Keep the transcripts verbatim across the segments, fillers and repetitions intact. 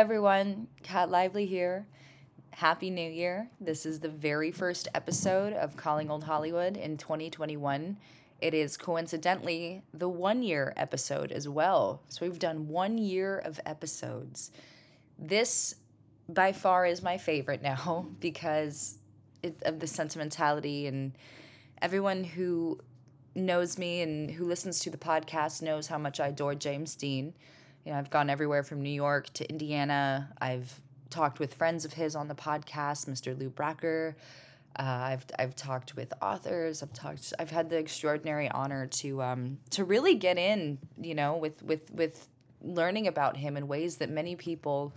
everyone, Kat Lively here. Happy New Year. This is the very first episode of Calling Old Hollywood in twenty twenty-one. It is coincidentally the one-year episode as well. So we've done one year of episodes. This, by far, is my favorite now because it, of the sentimentality, and everyone who knows me and who listens to the podcast knows how much I adore James Dean. You know, I've gone everywhere from New York to Indiana. I've talked with friends of his on the podcast, Mister Lew Bracker. Uh, I've I've talked with authors. I've talked. I've had the extraordinary honor to um to really get in, you know, with with with learning about him in ways that many people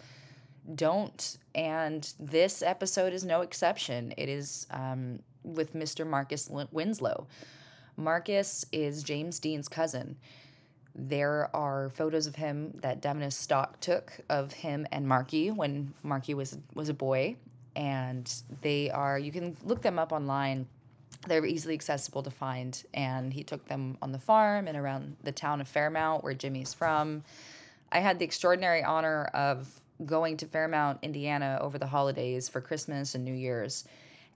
don't. And this episode is no exception. It is um with Mister Marcus Winslow. Marcus is James Dean's cousin. There are photos of him that Dennis Stock took of him and Marky when Marky was was a boy. And they are, you can look them up online. They're easily accessible to find. And he took them on the farm and around the town of Fairmount, where Jimmy's from. I had the extraordinary honor of going to Fairmount, Indiana over the holidays for Christmas and New Year's.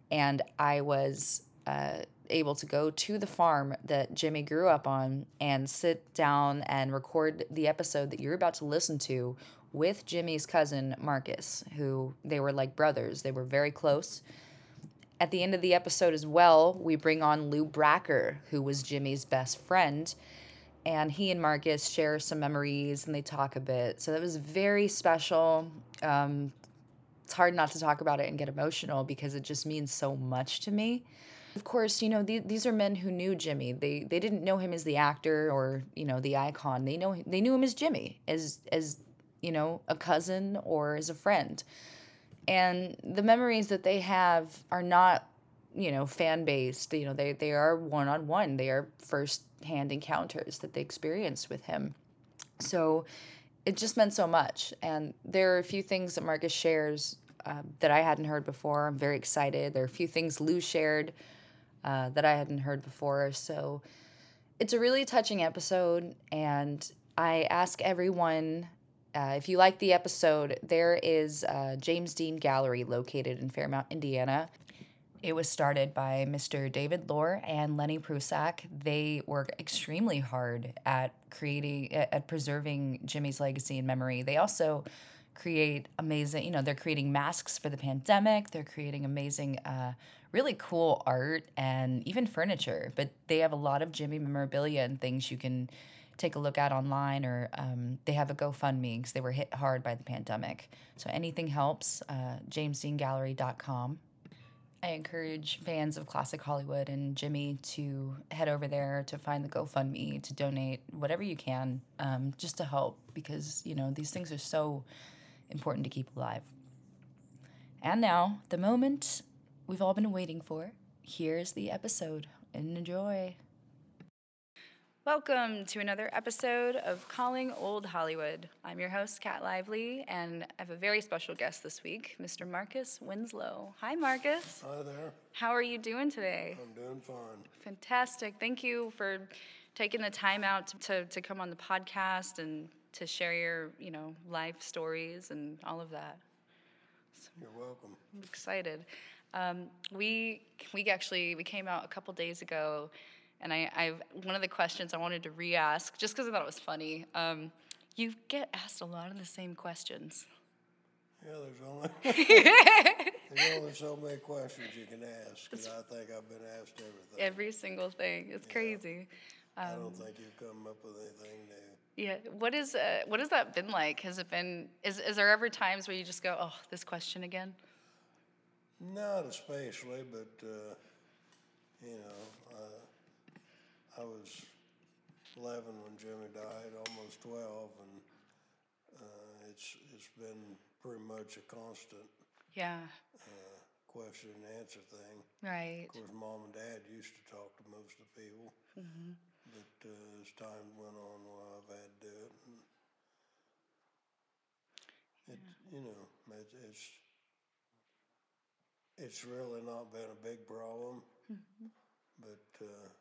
And I was uh, able to go to the farm that Jimmy grew up on and sit down and record the episode that you're about to listen to with Jimmy's cousin, Marcus, who they were like brothers. They were very close. At the end of the episode as well, we bring on Lew Bracker, who was Jimmy's best friend, and he and Marcus share some memories and they talk a bit. So that was very special. Um, it's hard not to talk about it and get emotional because it just means so much to me. Of course, you know, the, these are men who knew Jimmy. They they didn't know him as the actor or, you know, the icon. They know they knew him as Jimmy, as as you know, a cousin or as a friend. And the memories that they have are not, you know, fan-based. You know, they, they are one-on-one. They are first-hand encounters that they experienced with him. So it just meant so much. And there are a few things that Marcus shares uh, that I hadn't heard before. I'm very excited. There are a few things Lew shared uh, that I hadn't heard before. So it's a really touching episode. And I ask everyone... Uh, if you like the episode, there is uh, James Dean Gallery located in Fairmount, Indiana. It was started by Mister David Lohr and Lenny Prusak. They work extremely hard at creating, at preserving Jimmy's legacy and memory. They also create amazing, you know, they're creating masks for the pandemic. They're creating amazing, uh, really cool art and even furniture. But they have a lot of Jimmy memorabilia and things you can take a look at online, or um, they have a GoFundMe because they were hit hard by the pandemic. So anything helps, uh, James Dean Gallery dot com. I encourage fans of classic Hollywood and Jimmy to head over there to find the GoFundMe, to donate whatever you can, um, just to help, because, you know, these things are so important to keep alive. And now, the moment we've all been waiting for. Here's the episode. Enjoy. Welcome to another episode of Calling Old Hollywood. I'm your host, Kat Lively, and I have a very special guest this week, Mister Marcus Winslow. Hi, Marcus. Hi there. How are you doing today? I'm doing fine. Fantastic. Thank you for taking the time out to, to, to come on the podcast and to share your, you know, life stories and all of that. So you're welcome. I'm excited. Um, we we actually we came out a couple days ago. And I, I, one of the questions I wanted to re-ask, just because I thought it was funny, um, you get asked a lot of the same questions. Yeah, there's only, there's only so many questions you can ask, and I think I've been asked everything. Every single thing. It's yeah. crazy. Um, I don't think you've come up with anything new. Yeah. What is uh, what has that been like? Has it been? Is is there ever times where you just go, oh, this question again? Not especially, but uh, you know. Uh, I was eleven when Jimmy died, almost twelve, and uh, it's it's been pretty much a constant yeah. uh, question and answer thing. Right. Of course, Mom and Dad used to talk to most of the people, mm-hmm. but uh, as time went on, well, I've had to do it. And it yeah. You know, it, it's, it's really not been a big problem, mm-hmm. but... Uh,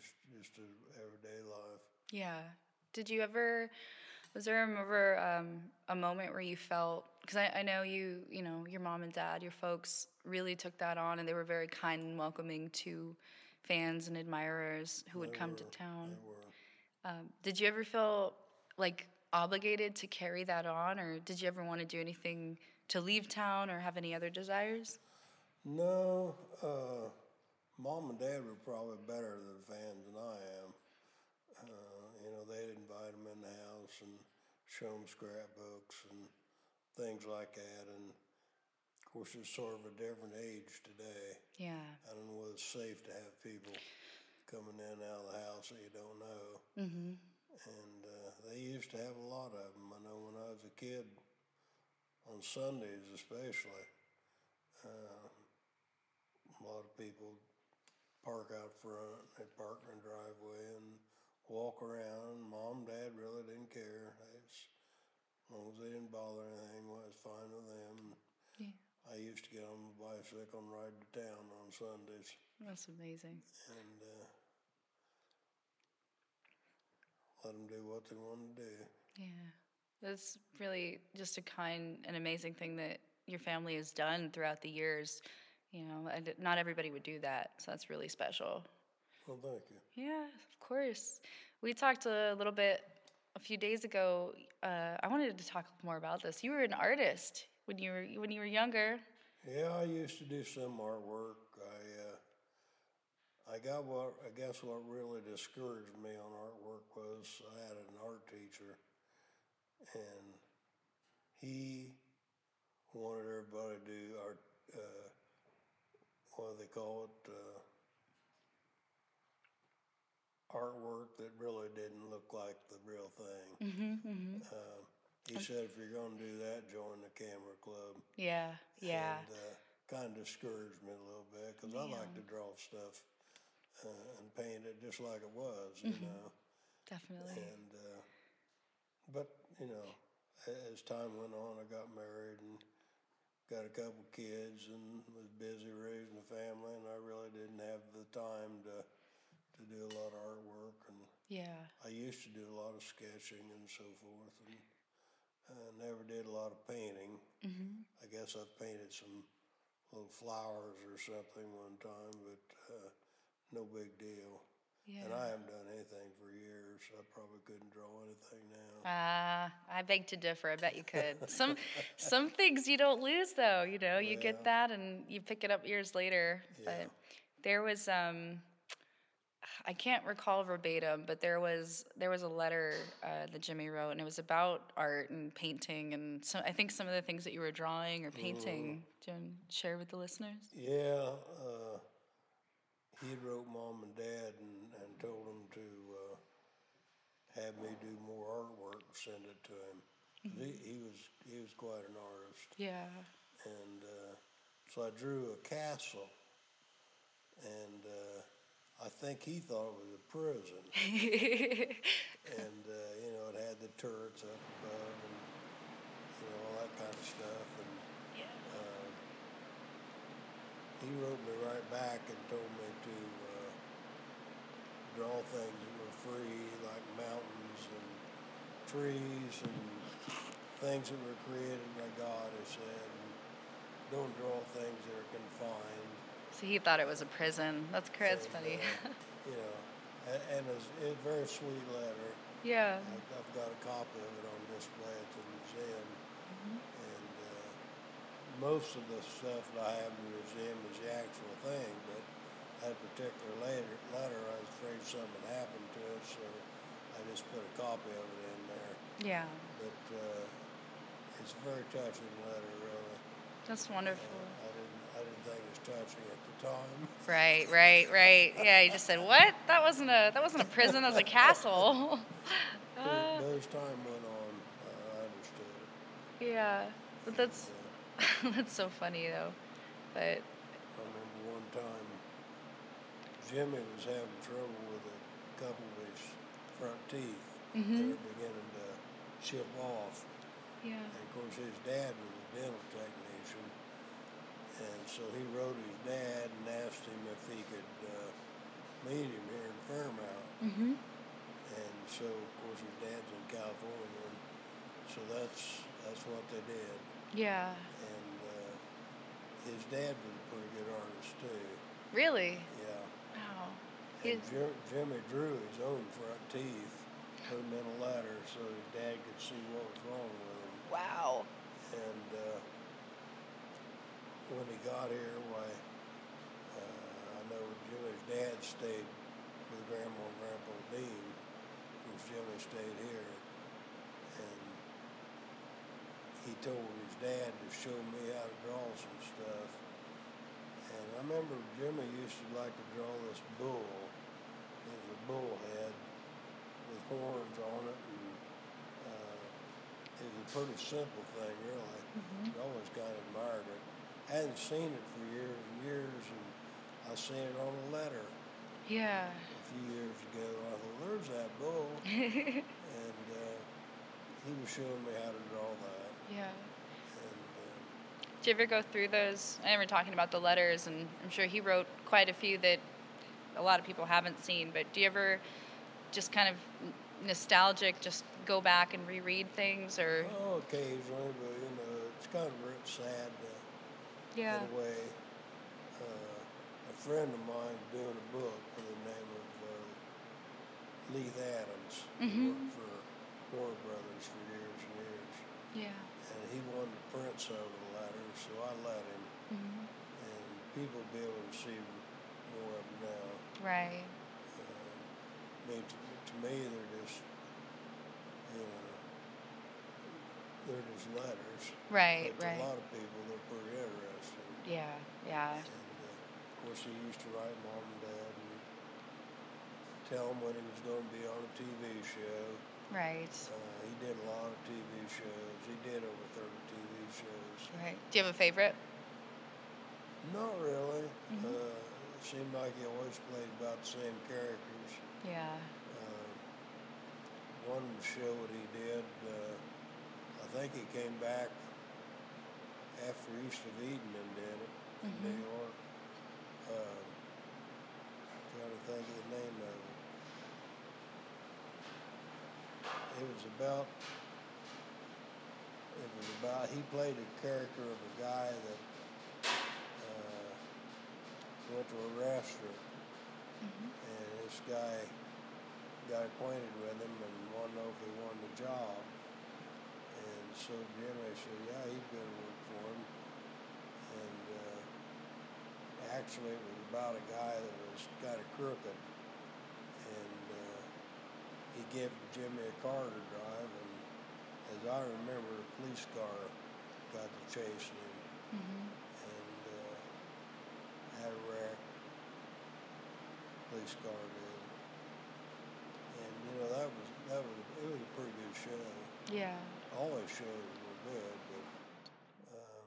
Just, just everyday life. Yeah. Did you ever Was there ever um, a moment where you felt, because I, I know you, you know, your mom and dad, your folks really took that on, and they were very kind and welcoming to fans and admirers who they would come were, to town. They were. Um, did you ever feel like obligated to carry that on, or did you ever want to do anything to leave town or have any other desires? No. Uh, mom and dad were probably better than fans than I am. Uh, you know, they'd invite them in the house and show them scrapbooks and things like that. And, of course, it's sort of a different age today. Yeah. I don't know whether it's safe to have people coming in and out of the house that you don't know. Mm-hmm. And uh, they used to have a lot of them. I know when I was a kid, on Sundays especially, uh, a lot of people park out front, they park in the driveway and walk around. Mom and Dad really didn't care. It's, as long as they didn't bother anything, well, it was fine with them. Yeah. I used to get on my bicycle and ride to town on Sundays. That's amazing. And uh, let them do what they want to do. Yeah. That's really just a kind and amazing thing that your family has done throughout the years. You know, and not everybody would do that, so that's really special. Well, thank you. Yeah, of course. We talked a little bit a few days ago. Uh, I wanted to talk more about this. You were an artist when you were when you were younger. Yeah, I used to do some artwork. I uh, I got what I guess what really discouraged me on artwork was I had an art teacher. And he wanted everybody to do art, uh, what do they call it, uh, artwork that really didn't look like the real thing. Mm-hmm, mm-hmm. Uh, he okay. said, if you're going to do that, join the camera club. Yeah, yeah. And uh, kind of discouraged me a little bit because yeah. I like to draw stuff uh, and paint it just like it was, mm-hmm. you know. Definitely. And, uh, but, you know, as time went on, I got married and got a couple kids and was busy raising a family, and I really didn't have the time to to do a lot of artwork. And yeah, I used to do a lot of sketching and so forth, and I never did a lot of painting. Mm-hmm. I guess I painted some little flowers or something one time, but uh, no big deal. Yeah. And I haven't done anything for years. I probably couldn't draw anything now. Ah, uh, I beg to differ. I bet you could. Some some things you don't lose, though. You know, you yeah. get that and you pick it up years later. Yeah. But there was, um, I can't recall verbatim, but there was there was a letter uh, that Jimmy wrote, and it was about art and painting, and so I think some of the things that you were drawing or painting. Mm. Do you want to share with the listeners? Yeah. Uh, He wrote Mom and Dad and, and told them to uh, have me do more artwork and send it to him. Mm-hmm. He, he was he was quite an artist. Yeah. And uh, so I drew a castle, and uh, I think he thought it was a prison. And, uh, you know, it had the turrets up above and, you know, all that kind of stuff. And, he wrote me right back and told me to uh, draw things that were free, like mountains and trees and things that were created by God, he said. And don't draw things that are confined. So he thought it was a prison. That's crazy, funny. Uh, you know, and, and it's, it's a very sweet letter. Yeah. I've, I've got a copy of it on display at the museum. Mm-hmm. Most of the stuff that I have in the museum is the actual thing, but that particular letter, letter I was afraid something happened to it, so I just put a copy of it in there. Yeah. But uh, it's a very touching letter, really. That's wonderful. Uh, I didn't, I didn't think it was touching at the time. Right, right, right. Yeah, you just said, "What? That wasn't a that wasn't a prison. That was a castle." But as time went on, uh, I understood it. Yeah, but that's. And, uh, that's so funny, though. But I remember one time Jimmy was having trouble with a couple of his front teeth. Mm-hmm. They were beginning to chip off. Yeah. And, of course, his dad was a dental technician. And so he wrote his dad and asked him if he could uh, meet him here in Fairmount. Mm-hmm. And so, of course, his dad's in California. And So that's that's what they did. Yeah. And uh, his dad was a pretty good artist, too. Really? Yeah. Wow. And Jim, Jimmy drew his own front teeth, put them in a ladder so his dad could see what was wrong with him. Wow. And uh, when he got here, why, uh, I know Jimmy's dad stayed with Grandma and Grandpa Dean, because Jimmy stayed here. And he told his dad to show me how to draw some stuff. And I remember Jimmy used to like to draw this bull. It was a bull head with horns on it. And uh, it was a pretty simple thing, really. Mm-hmm. I always kind of admired it. I hadn't seen it for years and years, and I seen it on a letter. Yeah. A few years ago, I thought, there's that bull. And uh, he was showing me how to draw that. Yeah. Do you ever go through those? I remember talking about the letters, and I'm sure he wrote quite a few that a lot of people haven't seen, but do you ever just kind of nostalgic, just go back and reread things? Or? Oh, occasionally, but, you know, it's kind of sad uh, yeah. in a way. Uh, a friend of mine doing a book with the name of uh, Leith Adams, mm-hmm. who worked for War Brothers for years and years. Yeah. And he wanted to print some of the letters, so I let him. Mm-hmm. And people will be able to see more of them now. Right. Uh, I mean, to, to me, they're just, you know, they're just letters. Right, but right. To a lot of people, they're pretty interesting. Yeah, yeah. And, uh, of course, he used to write Mom and Dad and tell them when he was going to be on a T V show. Right. Uh, he did a lot of T V shows. He did over thirty T V shows. Right. Do you have a favorite? Not really. Mm-hmm. Uh, it seemed like he always played about the same characters. Yeah. Uh, one show that he did, uh, I think he came back after East of Eden and did it mm-hmm. in New York. Uh, I'm trying to think of the name of it. It was about, it was about, he played a character of a guy that uh, went to a restaurant, mm-hmm. and this guy got acquainted with him and wanted to know if he wanted a job. And so Jimmy said, yeah, he'd go to work for him. And uh, actually it was about a guy that was kind of crooked. He gave Jimmy a car to drive, and as I remember, a police car got to chasing him, mm-hmm. and uh, had a wreck. Police car did, and you know that was that was it was a pretty good show. Yeah, all his shows were good, but um,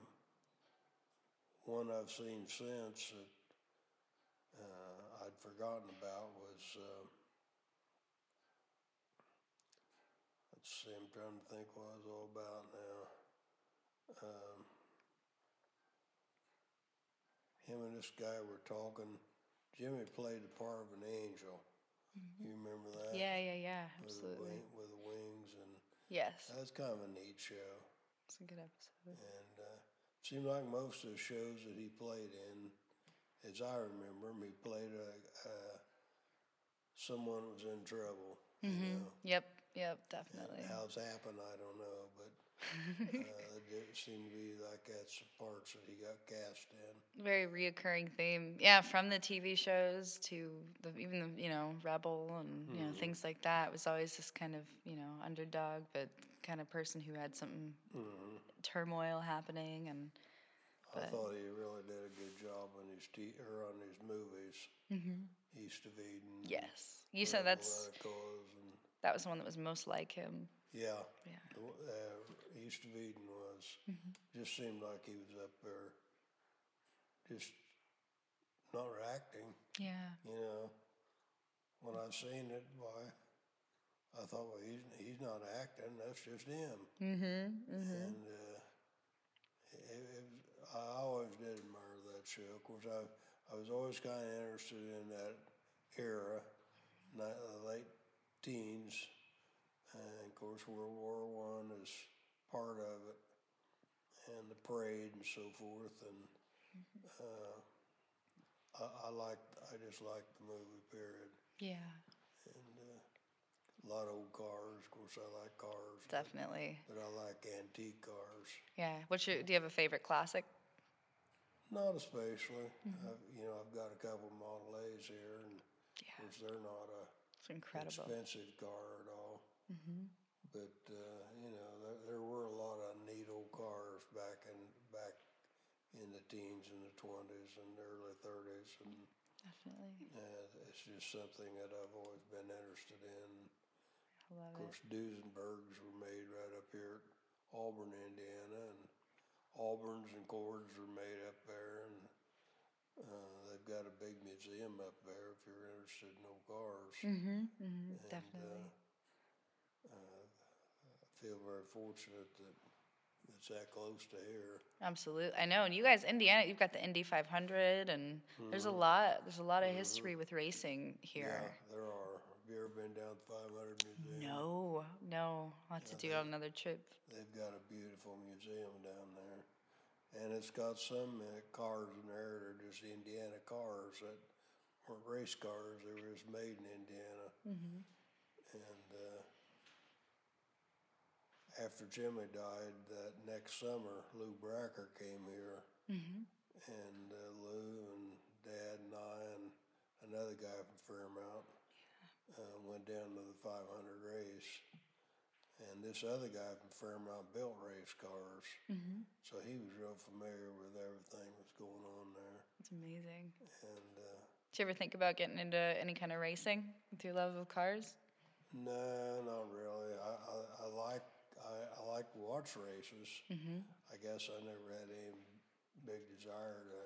one I've seen since that uh, I'd forgotten about was. Uh, See, I'm trying to think what it's all about now. Um, him and this guy were talking. Jimmy played the part of an angel. Mm-hmm. You remember that? Yeah, yeah, yeah, absolutely. With the, wing, with the wings and yes, that's kind of a neat show. It's a good episode. And uh, it seemed like most of the shows that he played in, as I remember him, he played a, uh, someone was in trouble. Mm-hmm. You know? Yep. Yep, definitely. And how's happened, I don't know, but uh, it seemed to be like that's the parts that he got cast in. Very reoccurring theme, yeah, from the T V shows to the, even the you know Rebel and you mm-hmm. know things like that. It was always this kind of you know underdog, but kind of person who had something mm-hmm. turmoil happening. And I thought he really did a good job on his t or on his movies, mm-hmm. East of Eden. Yes, you said that's. That was the one that was most like him. Yeah. Yeah. Uh, East of Eden was. Mm-hmm. Just seemed like he was up there just not acting. Yeah. You know, when I seen it, boy, I thought, well, he's, he's not acting. That's just him. Mm-hmm. Mm-hmm. And uh, it, it, I always did admire that show. Of course, I, I was always kind of interested in that era, not the late teens, and of course World War One is part of it, and the parade and so forth. And uh, I, I liked, I just liked the movie, period. Yeah. And uh, a lot of old cars. Of course, I like cars. Definitely. But, but I like antique cars. Yeah. What's your, do you have a favorite classic? Not especially. Mm-hmm. I've, you know, I've got a couple of Model A's here, and yeah. of course they're not a it's incredible. expensive car at all. Mm-hmm. But uh, you know, there, there were a lot of neat old cars back in back in the teens and the twenties and early thirties, and definitely. Uh, it's just something that I've always been interested in. I love it. Of course, Duesenbergs were made right up here at Auburn, Indiana, and Auburns and Cords were made up there, and uh, they've got a big museum up there if you're interested in old cars. Mm-hmm, mm-hmm, and, definitely. Uh, uh, I feel very fortunate that it's that close to here. Absolutely, I know. And you guys, Indiana, you've got the Indy five hundred, and mm-hmm. there's a lot. There's a lot of mm-hmm. history with racing here. Yeah, there are. Have you ever been down to the five hundred Museum? No, no. I'll have yeah, to do they, on another trip. They've got a beautiful museum down there. And it's got some uh, cars in there that are just Indiana cars that weren't race cars. They were just made in Indiana. Mm-hmm. And uh, after Jimmy died, that next summer, Lew Bracker came here. Mm-hmm. And uh, Lew and Dad and I and another guy from Fairmount Uh, went down to the five hundred race, and this other guy from Fairmount built race cars, mm-hmm. so he was real familiar with everything that's going on there. It's amazing. And uh, did you ever think about getting into any kind of racing with your love of cars? No, not really. I, I, I like I, I like to watch races. Mm-hmm. I guess I never had any big desire to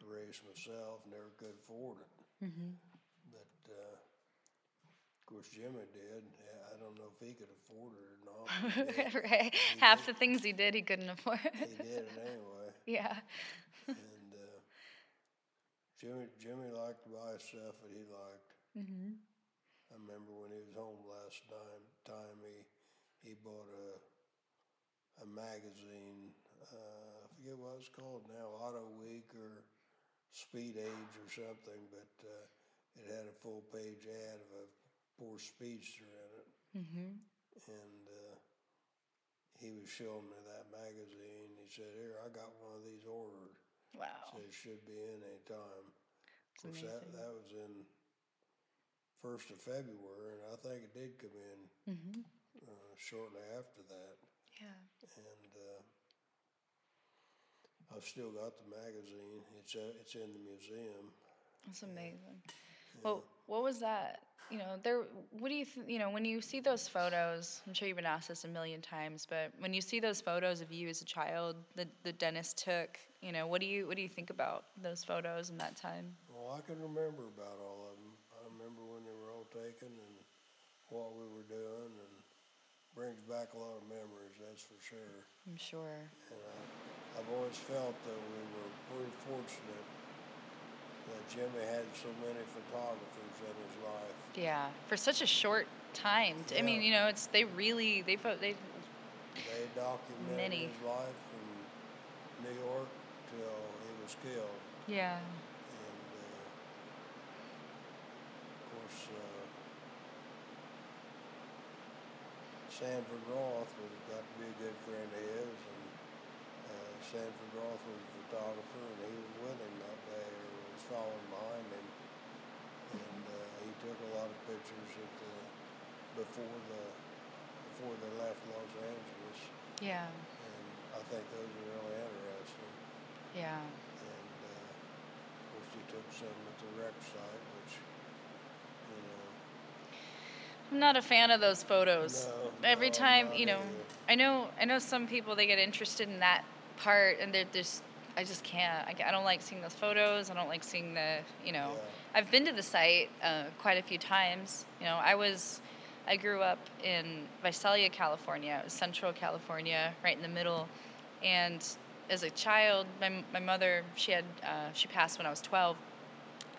to race myself. Never could afford it. Mm-hmm. But uh, of course, Jimmy did. I don't know if he could afford it or not. Right. Half did. the things he did, he couldn't afford. He did it anyway. Yeah. And uh, Jimmy, Jimmy liked to buy stuff that he liked. Mm-hmm. I remember when he was home last time, time he he bought a a magazine. Uh, I forget what it's called now, Auto Week or Speed Age or something, but uh, it had a full page ad of a Porsche speedster in it, mm-hmm. and uh, he was showing me that magazine. He said, "Here, I got one of these ordered." Wow! He said it should be in any time. Of course, that that was in first of February, and I think it did come in mm-hmm. uh, shortly after that. Yeah. And uh, I've still got the magazine. It's uh, it's in the museum. That's amazing. And, well, what was that? You know, there. What do you th- you know when you see those photos? I'm sure you've been asked this a million times, but when you see those photos of you as a child that, that Dennis took, you know, what do you what do you think about those photos and that time? Well, I can remember about all of them. I remember when they were all taken and what we were doing, and brings back a lot of memories. That's for sure. I'm sure. And I, I've always felt that we were pretty fortunate that Jimmy had so many photographers in his life. Yeah, for such a short time. Yeah. I mean, you know, it's they really they they they documented many. his life from New York till he was killed. Yeah. And uh, of course, uh, Sanford Roth was got to be a good friend of his, and uh, Sanford Roth was a photographer, and he was with him that day. Was following behind him, and uh, he took a lot of pictures at the, before the before they left Los Angeles. Yeah. And I think those are really interesting. Yeah. And uh, of course, he took some at the wreck site, which you know. I'm not a fan of those photos. No, Every no, time, you know, either. I know I know some people they get interested in that part, and they're just. I just can't. I, I don't like seeing those photos. I don't like seeing the, you know. Yeah. I've been to the site uh, quite a few times. You know, I was, I grew up in Visalia, California. It was central California, right in the middle. And as a child, my my mother, she had, uh, she passed when I was twelve.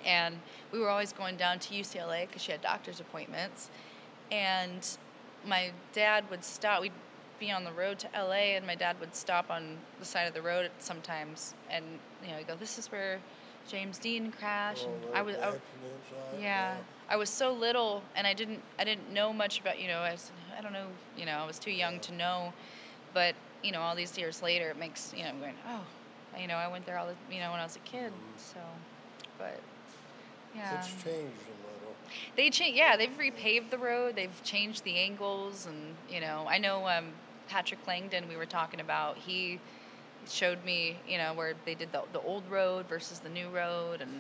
And we were always going down to U C L A because she had doctor's appointments. And my dad would stop. We'd be on the road to L A, and my dad would stop on the side of the road sometimes, and you know, he'd go, "This is where James Dean crashed." And I was, I, yeah, I was so little, and I didn't, I didn't know much about, you know, I, was, I don't know, you know, I was too young to know, but you know, all these years later, it makes, you know, I'm going, oh, you know, I went there all the, you know, when I was a kid, so, but yeah, it's changed a little. They change, yeah, they've repaved the road, they've changed the angles, and you know, I know um, Patrick Langdon, we were talking about, he showed me, you know, where they did the the old road versus the new road, and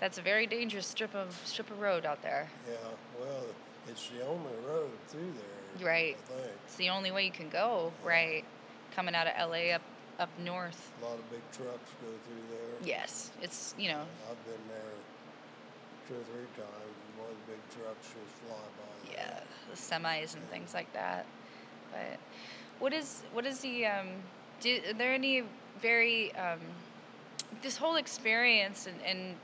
that's a very dangerous strip of strip of road out there. Yeah, well, it's the only road through there. Right. I think. It's the only way you can go. Yeah. Right. Coming out of L A up up north. A lot of big trucks go through there. Yes, it's, you know. Yeah, I've been there two or three times, and one of the big trucks just fly by. Yeah, there. The semis and yeah. things like that. But what is what is the um? Do, are there any very um, this whole experience and, and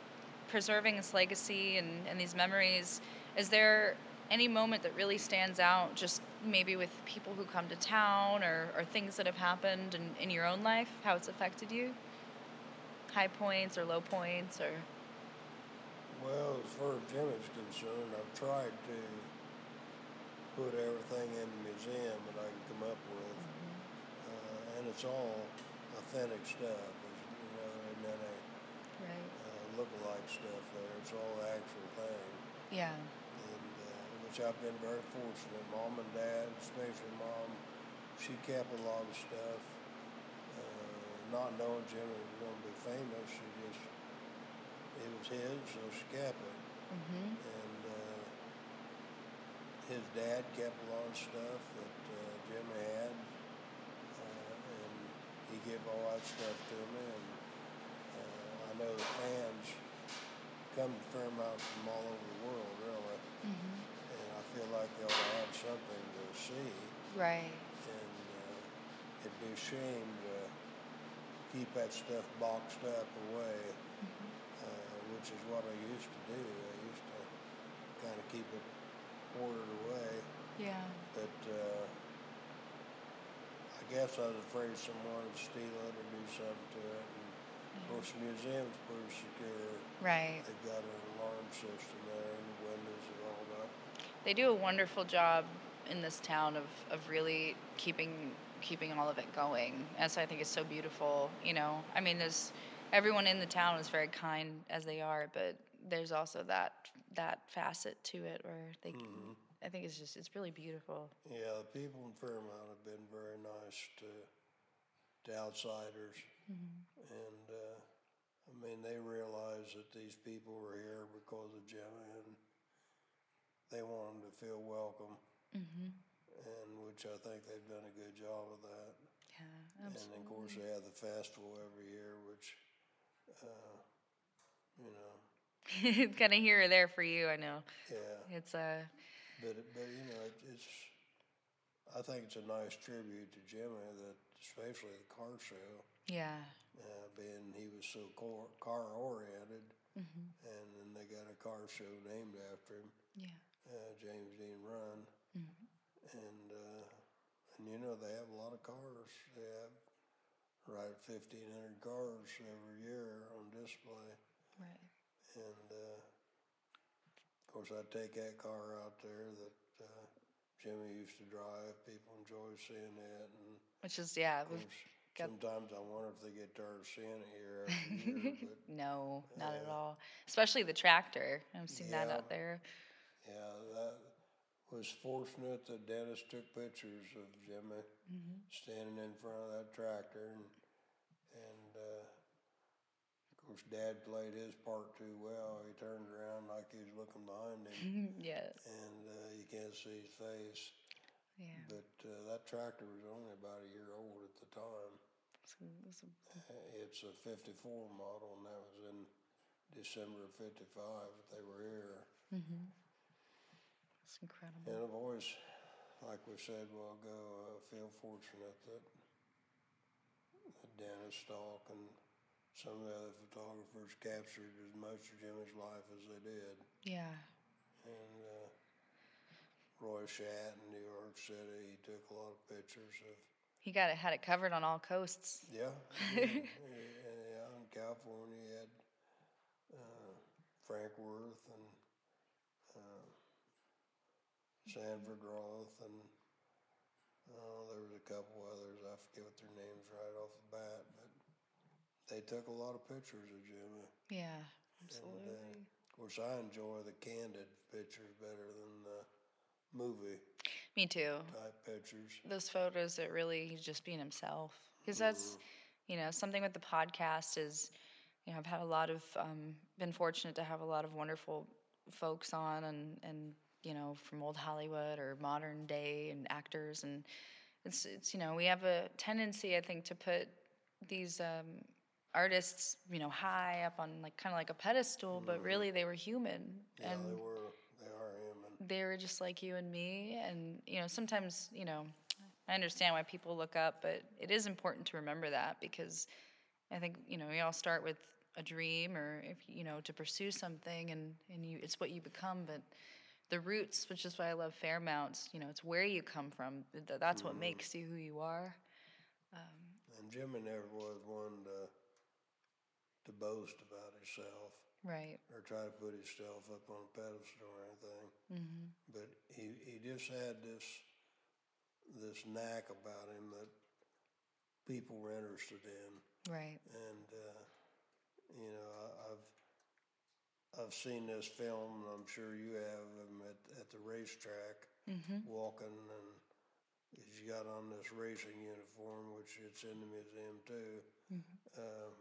preserving this legacy and, and these memories? Is there any moment that really stands out, just maybe with people who come to town, or, or things that have happened in, in your own life, how it's affected you? High points or low points, or? Well, as far as Jim's concerned, I've tried to put everything in the museum that I can come up with, mm-hmm. uh, and it's all authentic stuff. You know, there isn't any right. uh, look-alike stuff there. It's all the actual thing. Yeah. Which I've been very fortunate. Mom and Dad, especially Mom, she kept a lot of stuff. Uh, not knowing Jimmy was going to be famous, she just, it was his, so she kept it. Mm-hmm. And uh, his dad kept a lot of stuff that uh, Jimmy had. Uh, and he gave all that stuff to me. And uh, I know the fans come to Fairmount from all over the world, really. Mm-hmm. Feel like they ought to have something to see. Right. And uh, it'd be a shame to keep that stuff boxed up away, mm-hmm. uh, which is what I used to do. I used to kind of keep it ordered away. Yeah. But uh, I guess I was afraid someone would steal it or do something to it. And mm-hmm. Of course, the museum's pretty secure. Right. They've got an alarm system there, and the windows are all up. They do a wonderful job in this town of, of really keeping keeping all of it going. And so I think it's so beautiful, you know. I mean, there's everyone in the town is very kind as they are, but there's also that that facet to it where they mm-hmm. can, I think it's just, it's really beautiful. Yeah, the people in Fairmount have been very nice to, to outsiders. Mm-hmm. And, uh, I mean, they realize that these people were here because of Jimmy, and they want them to feel welcome, mm-hmm. and which I think they've done a good job of that. Yeah, absolutely. And, of course, they have the festival every year, which, uh, you know. It's kind of here or there for you, I know. Yeah. It's uh, but, but you know, it, it's, I think it's a nice tribute to Jimmy, that especially the car show. Yeah. Uh, being he was so car, car-oriented, mm-hmm. and then they got a car show named after him. Yeah. Uh, James Dean Run, mm-hmm. and uh, and you know they have a lot of cars. They have right fifteen hundred cars every year on display. Right. And uh, of course, I take that car out there that uh, Jimmy used to drive. People enjoy seeing that, and which is yeah. Of course, sometimes I wonder if they get tired of seeing it here every year. But, no, not uh, at all. Especially the tractor. I've seen yeah. that out there. Yeah, that was fortunate that Dennis took pictures of Jimmy mm-hmm. standing in front of that tractor, and, and uh, of course Dad played his part too well. He turned around like he was looking behind him. Yes. And uh, you can't see his face. Yeah. But uh, that tractor was only about a year old at the time. It's a, it's a fifty-four model, and that was in December of fifty-five that they were here. Mm-hmm. It's incredible. And I've always, like we said a while ago, I feel fortunate that Dennis Stock and some of the other photographers captured as much of Jimmy's life as they did. Yeah. And uh, Roy Schant in New York City. He took a lot of pictures of. He got it, had it covered on all coasts. Yeah, and, and out in California, he had uh, Frank Worth and uh, Sanford Roth, and uh, there was a couple others. I forget what their names right off the bat, but they took a lot of pictures of Jimmy. Yeah, absolutely. And, uh, of course, I enjoy the candid pictures better than the movie. Me too. Type pictures. Those photos that really he's just being himself. Because that's, mm-hmm. you know, something with the podcast is, you know, I've had a lot of, um, been fortunate to have a lot of wonderful folks on and, and you know, from old Hollywood or modern day and actors. And it's, it's you know, we have a tendency, I think, to put these um, artists, you know, high up on like kind of like a pedestal, mm-hmm. but really they were human. Yeah, and they were. They are human. They were just like you and me, and you know sometimes you know I understand why people look up, but it is important to remember that because I think you know we all start with a dream or if you know to pursue something, and and you it's what you become. But the roots, which is why I love Fairmount, you know it's where you come from. That's what mm. makes you who you are. Um, and Jimmy never was one to to boast about himself. Right. Or try to put himself up on a pedestal or anything. Mm-hmm. But he, he just had this this knack about him that people were interested in. Right. And uh, you know, I, I've I've seen this film, and I'm sure you have him at, at the racetrack, mm-hmm. walking, and he's got on this racing uniform, which it's in the museum too. Mm-hmm. Um,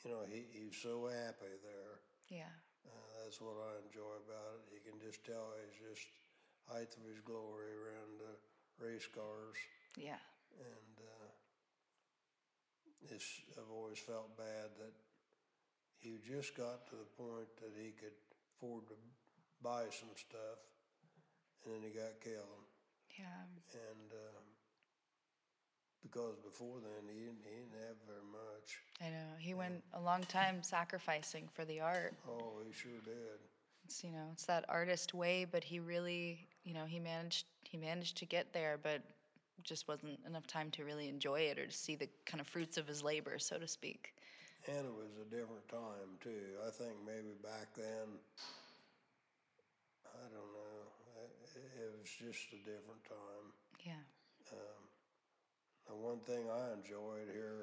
You know, he, he's so happy there. Yeah. Uh, that's what I enjoy about it. You can just tell he's just height of his glory around the race cars. Yeah. And uh, it's, I've always felt bad that he just got to the point that he could afford to buy some stuff, and then he got killed. Yeah. And... Um, Because before then, he didn't, he didn't have very much. I know. He yeah. went a long time sacrificing for the art. Oh, he sure did. It's, you know, it's that artist way, but he really, you know, he managed he managed to get there, but just wasn't enough time to really enjoy it or to see the kind of fruits of his labor, so to speak. And it was a different time, too. I think maybe back then, I don't know, it, it was just a different time. Yeah. Um, The one thing I enjoyed here,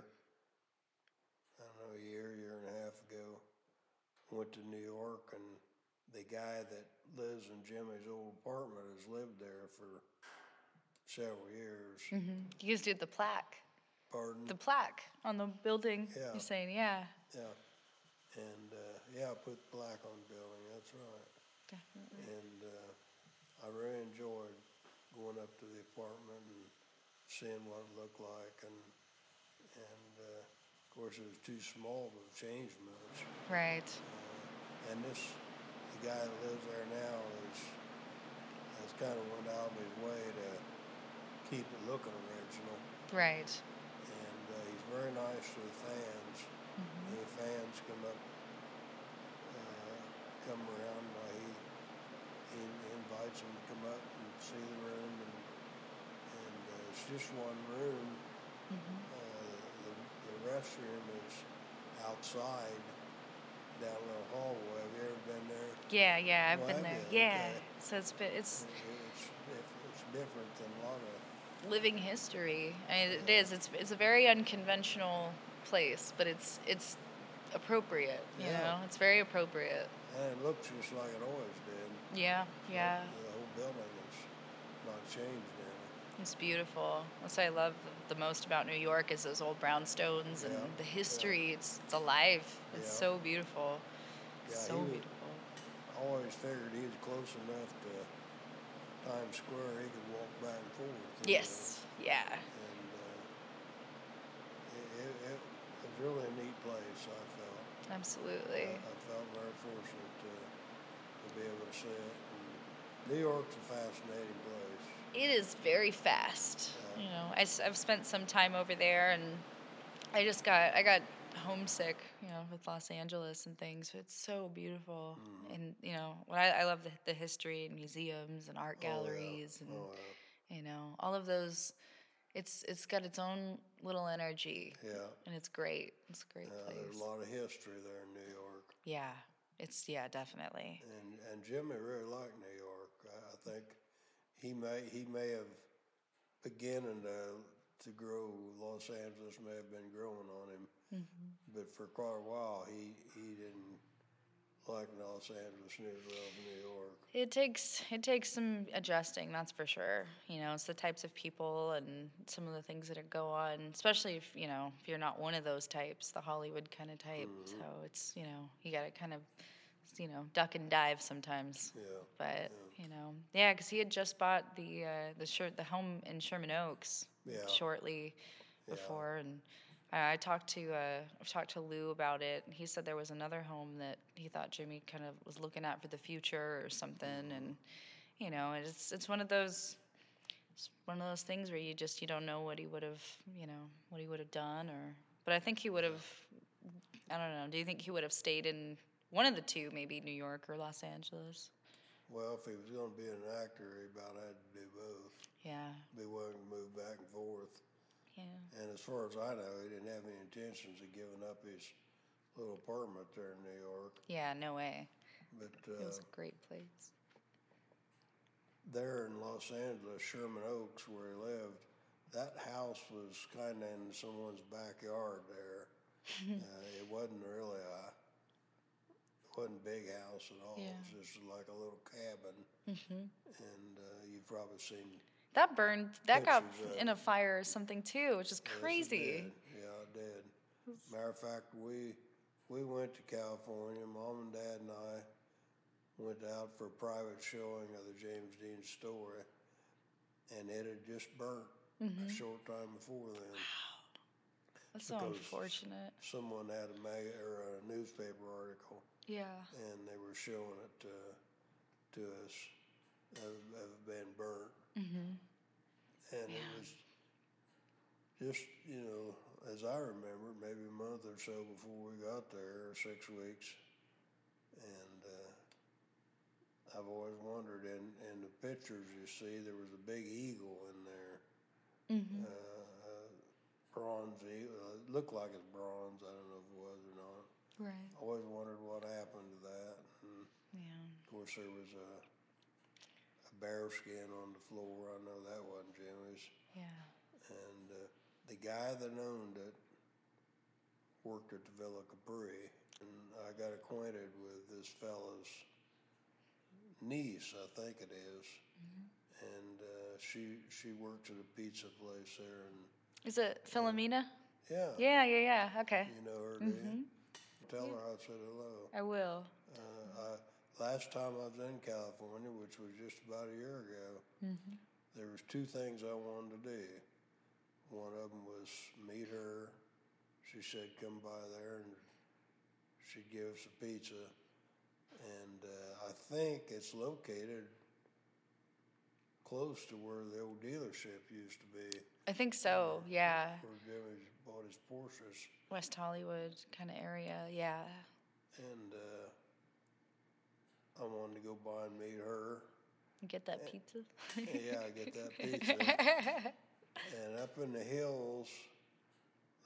I don't know, a year, year and a half ago, went to New York, and the guy that lives in Jimmy's old apartment has lived there for several years. Mm-hmm. You guys did the plaque. Pardon? The plaque on the building. Yeah. You're saying, yeah. Yeah. And, uh, yeah, I put the plaque on the building. That's right. Definitely. And uh, I really enjoyed going up to the apartment and seeing what it looked like, and and uh, of course it was too small to change much. Right. Uh, and this, the guy that lives there now is has kind of went out of his way to keep it looking original. Right. And uh, he's very nice to the fans. Mm-hmm. The fans come up, uh, come around. Uh, he, he he invites them to come up and see the room and. It's just one room. Mm-hmm. Uh, the, the restroom is outside, down a little hallway. Have you ever been there? Yeah, yeah, I've well, been there. Been, yeah, okay. So it's been it's, it's it's different than a lot of living history. I mean, it yeah. is. It's it's a very unconventional place, but it's it's appropriate. You yeah. know, it's very appropriate. And it looks just like it always did. Yeah, yeah. Like the whole building is not changed now. It's beautiful. That's what I love the most about New York is those old brownstones and yeah, the history. Yeah. It's it's alive. It's yeah. so beautiful. Yeah, so was, beautiful. I always figured he was close enough to Times Square he could walk back and forth. Yes. Know? Yeah. And uh, it, it, it was really a neat place, I felt. Absolutely. I, I felt very fortunate to, to be able to see it. And New York's a fascinating place. It is very fast. You know, I, I've spent some time over there, and I just got, I got homesick, you know, with Los Angeles and things. It's so beautiful. Mm-hmm. And, you know, what I, I love the, the history and museums and art galleries. Oh, yeah. And, oh, yeah. you know, all of those. It's It's got its own little energy. Yeah. And it's great. It's a great yeah, place. There's a lot of history there in New York. Yeah. It's, yeah, definitely. And and Jimmy really liked New York. I think he may he may have beginning to to grow. Los Angeles may have been growing on him, mm-hmm. but for quite a while he he didn't like Los Angeles, New York, New York. It takes it takes some adjusting, that's for sure. You know, it's the types of people and some of the things that go on, especially if you know if you're not one of those types, the Hollywood kind of type. Mm-hmm. So it's you know you got to kind of you know duck and dive sometimes. Yeah. But yeah. you know yeah, because he had just bought the uh, the shirt the home in Sherman Oaks yeah. shortly yeah. before, and. I talked to uh, I've talked to Lew about it. He said there was another home that he thought Jimmy kind of was looking at for the future or something. And you know, it's it's one of those it's one of those things where you just you don't know what he would have you know what he would have done. Or but I think he would have. I don't know. Do you think he would have stayed in one of the two, maybe New York or Los Angeles? Well, if he was going to be an actor, he about had to do both. Yeah. Be willing to move back and forth. Yeah. And as far as I know, he didn't have any intentions of giving up his little apartment there in New York. Yeah, no way. But uh, it was a great place. There in Los Angeles, Sherman Oaks, where he lived, that house was kind of in someone's backyard there. uh, it wasn't really a it wasn't a big house at all. Yeah. It was just like a little cabin. Mm-hmm. And uh, you've probably seen... That burned, that Pictures got in a fire or something, too, which is crazy. Yes, it yeah, it did. Matter of fact, we we went to California. Mom and Dad and I went out for a private showing of the James Dean story, and it had just burnt mm-hmm. a short time before then. Wow. That's so unfortunate. Someone had a, mag- or a newspaper article. Yeah. And they were showing it to, to us. Have, have been burnt. Mm-hmm. And yeah. it was just, you know, as I remember, maybe a month or so before we got there, or six weeks. And uh, I've always wondered, in, in the pictures you see, there was a big eagle in there. Mm-hmm. Uh, uh, bronze eagle. It looked like it's bronze. I don't know if it was or not. Right. I always wondered what happened to that. And yeah. Of course, there was a... a bear skin on the floor. I know that wasn't Jimmy's. Yeah. And uh, the guy that owned it worked at the Villa Capri, and I got acquainted with this fella's niece, I think it is, mm-hmm. and uh, she she works at a pizza place there. And is it Philomena? Yeah. Yeah, yeah, yeah. Okay. You know her, do mm-hmm. you? Tell yeah. her I said hello. I will. Uh, I, Last time I was in California, which was just about a year ago, mm-hmm. there was two things I wanted to do. One of them was meet her. She said, come by there, and she'd give us a pizza. And uh, I think it's located close to where the old dealership used to be. I think so, where, yeah. Where Jimmy bought his Porsches. West Hollywood kind of area, yeah. And... Uh, I wanted to go by and meet her. Get that and, pizza? Yeah, I get that pizza. And up in the hills,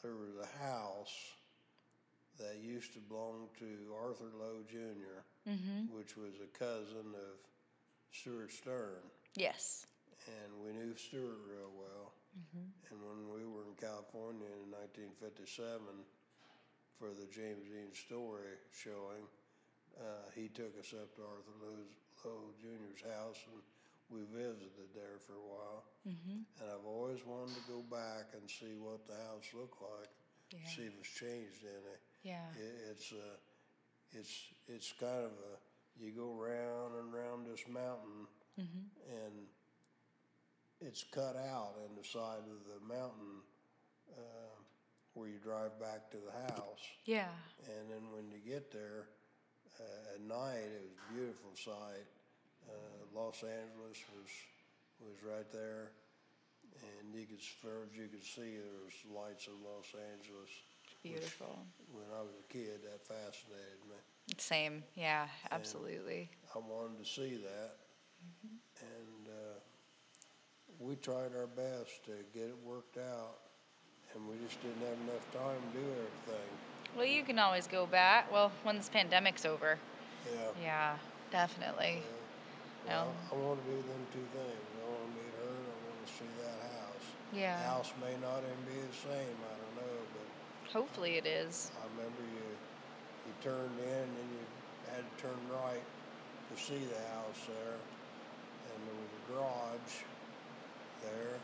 there was a house that used to belong to Arthur Lowe Junior, mm-hmm. which was a cousin of Stuart Stern. Yes. And we knew Stuart real well. Mm-hmm. And when we were in California in nineteen fifty-seven for the James Dean story showing, Uh, he took us up to Arthur Lowe Junior's house, and we visited there for a while. Mm-hmm. And I've always wanted to go back and see what the house looked like, yeah. see if it's changed any. Yeah. It, it's uh, it's it's kind of a you go round and round this mountain, mm-hmm. and it's cut out in the side of the mountain. Uh, where you drive back to the house. Yeah. And then when you get there. Uh, at night, it was a beautiful sight. Uh, Los Angeles was was right there, and you could, as far as you could see, there was lights of Los Angeles. Beautiful. Which, when I was a kid, that fascinated me. Same, yeah, absolutely. And I wanted to see that, mm-hmm. and uh, we tried our best to get it worked out, and we just didn't have enough time to do everything. Well, you can always go back. Well, when this pandemic's over. Yeah. Yeah, definitely. Yeah. No. I, I want to do them two things. I want to meet her, and I want to see that house. Yeah. The house may not even be the same. I don't know, but hopefully it is. I remember you. You turned in, and you had to turn right to see the house there. And there was a garage there.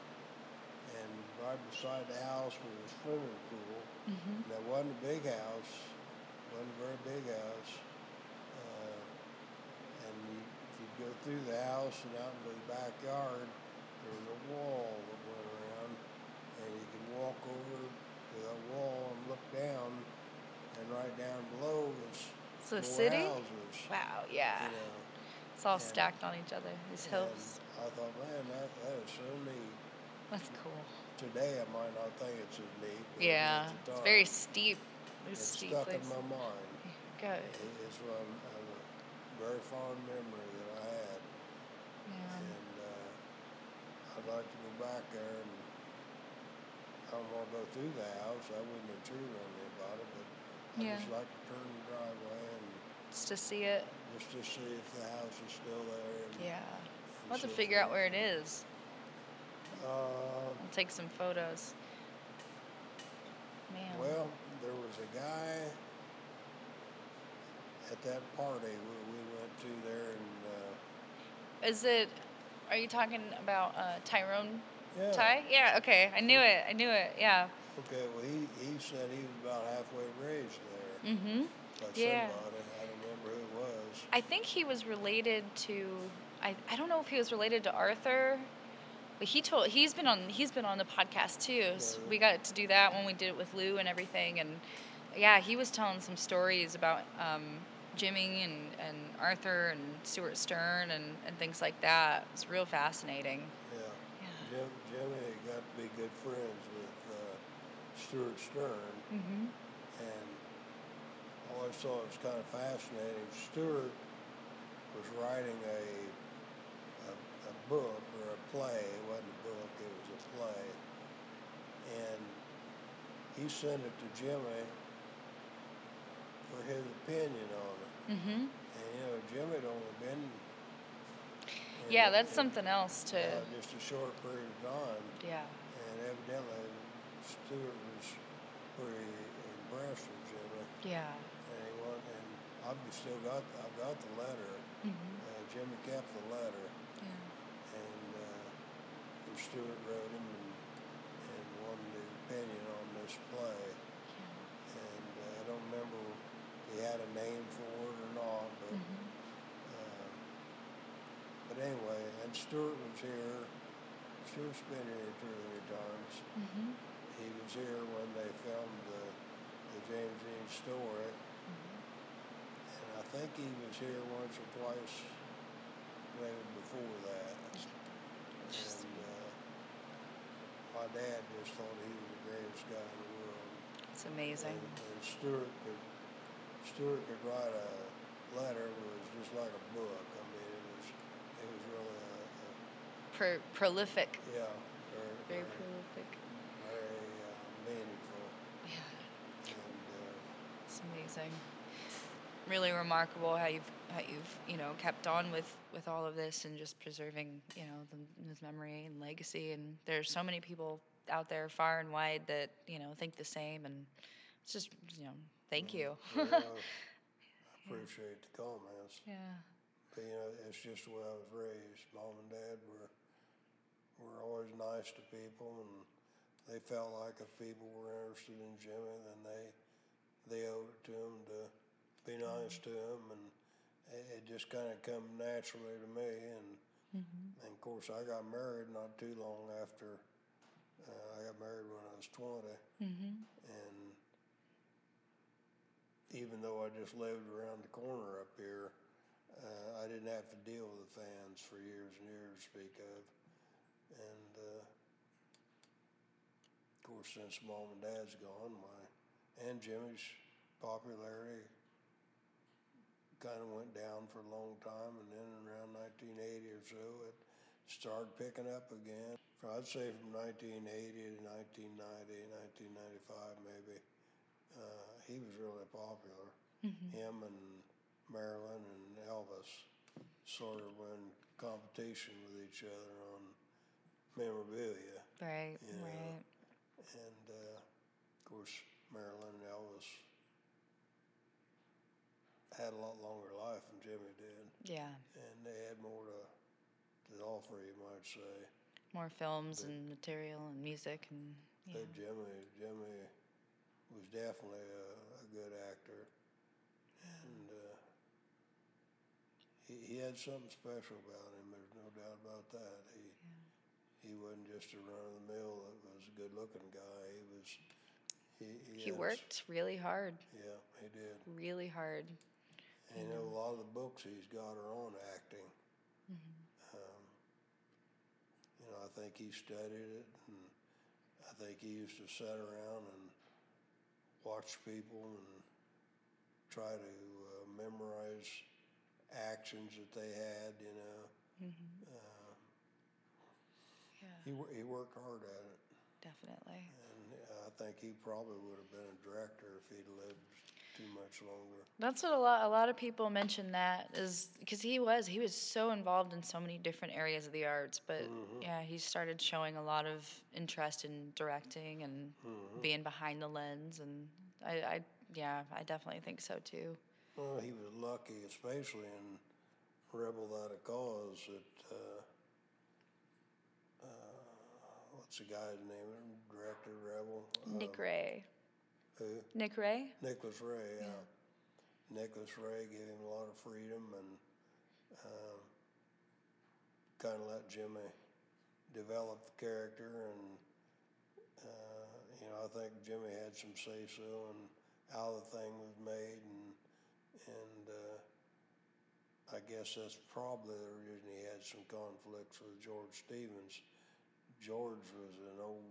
And right beside the house was a swimming pool. Mm-hmm. That wasn't a big house. Wasn't a very big house. Uh, and you, you'd go through the house and out into the backyard. There was a wall that went around. And you could walk over to that wall and look down. And right down below was so more city? Houses. Wow, yeah. You know. It's all and, stacked on each other, these hills. I thought, man, that, that is so neat. That's cool. Today I might not think it's as neat. But yeah, it's, it's very steep. It's, it's steep stuck place. In my mind. Good. It, it's what I'm, I'm a very fond memory that I had. Yeah. And uh, I'd like to go back there, and I don't want to go through the house. I wouldn't intrude on me about it, but yeah. I just like to turn the driveway and just to see it. Just to see if the house is still there. And, yeah. And I'll have to figure out where it is. Uh, I'll take some photos. Man. Well, there was a guy at that party we, we went to there, and uh, is it? Are you talking about uh, Tyrone? Yeah. Ty? Yeah. Okay. I knew it. I knew it. Yeah. Okay, well, he, he said he was about halfway raised there. Mm-hmm. By yeah. somebody. I don't remember who it was. I think he was related to, I, I don't know if he was related to Arthur, but he told, he's been on, he's been on the podcast too. So we got to do that when we did it with Lew and everything. And yeah, he was telling some stories about um, Jimmy and, and Arthur and Stuart Stern and, and things like that. It's real fascinating. Yeah. yeah. Jim, Jimmy got to be good friends with Stuart Stern, mm-hmm. and I always thought it was kind of fascinating. Stuart was writing a, a a book or a play. It wasn't a book, it was a play. And he sent it to Jimmy for his opinion on it. Mm-hmm. And, you know, Jimmy had only been... Yeah, that's in, something else, too. Uh, just a short period of time. Yeah. And evidently... Stuart was pretty impressed with Jimmy. Yeah. And he went, and I've still got, I've got the letter. Mm-hmm. Uh, Jimmy kept the letter. Yeah. And, uh, and Stuart wrote him and, and wanted his opinion on this play. Yeah. And uh, I don't remember if he had a name for it or not, but, mm-hmm. uh, but anyway, and Stuart was here. Stuart's been here two or three times. Mm-hmm. He was here when they filmed the, the James Dean story, mm-hmm. and I think he was here once or twice maybe before that. And uh, my dad just thought he was the greatest guy in the world. It's amazing. And, and Stuart could Stuart could write a letter that was just like a book. I mean, it was it was really a, a Pro- prolific. Yeah, very, very, very prolific. Meaningful. Yeah. And, uh, it's amazing. Really remarkable how you've how you've you know kept on with, with all of this and just preserving you know the, this memory and legacy. And there's so many people out there far and wide that you know think the same. And it's just you know thank mm-hmm. you. Yeah, I appreciate the comments. Yeah. But, you know, it's just the way I was raised. Mom and Dad were were always nice to people and. They felt like if people were interested in Jimmy, then they they owed it to him to be nice to him, and it, it just kind of come naturally to me. And, mm-hmm. and of course, I got married not too long after uh, I got married when I was twenty, mm-hmm. and even though I just lived around the corner up here, uh, I didn't have to deal with the fans for years and years to speak of, and. Uh, Of course, since Mom and Dad's gone, my and Jimmy's popularity kind of went down for a long time, and then around nineteen eighty or so, it started picking up again. I'd say from nineteen eighty to nineteen ninety, nineteen ninety-five maybe, uh, he was really popular. Mm-hmm. Him and Marilyn and Elvis sort of were in competition with each other on memorabilia. Right, you know? Right. And, uh, of course, Marilyn and Elvis had a lot longer life than Jimmy did. Yeah. And they had more to, to offer, you might say. More films but, and material and music. And yeah. But Jimmy, Jimmy was definitely a, a good actor. And uh, he, he had something special about him. There's no doubt about that. He, yeah. he wasn't just a run-of-the-mill that was a good-looking guy. He was... He, he, he worked really hard. Yeah, he did. Really hard. And, you know, a lot of the books he's got are on acting. Mm-hmm. Um, you know, I think he studied it, and I think he used to sit around and watch people and try to uh, memorize actions that they had, you know. Mm-hmm. Uh, yeah. He, he worked hard at it. Definitely. And I think he probably would have been a director if he'd lived too much longer. That's what a lot a lot of people mention that is because he was he was so involved in so many different areas of the arts. But mm-hmm. yeah, he started showing a lot of interest in directing and mm-hmm. being behind the lens. And I, I yeah, I definitely think so too. Well, he was lucky, especially in Rebel Without a Cause, that. Uh, uh, What's the guy's name? Director Rebel? Nick uh, Ray. Who? Nick Ray? Nicholas Ray, yeah. yeah. Nicholas Ray gave him a lot of freedom and uh, kind of let Jimmy develop the character. And, uh, you know, I think Jimmy had some say-so in how the thing was made. And, and uh, I guess that's probably the reason he had some conflicts with George Stevens. George was an old...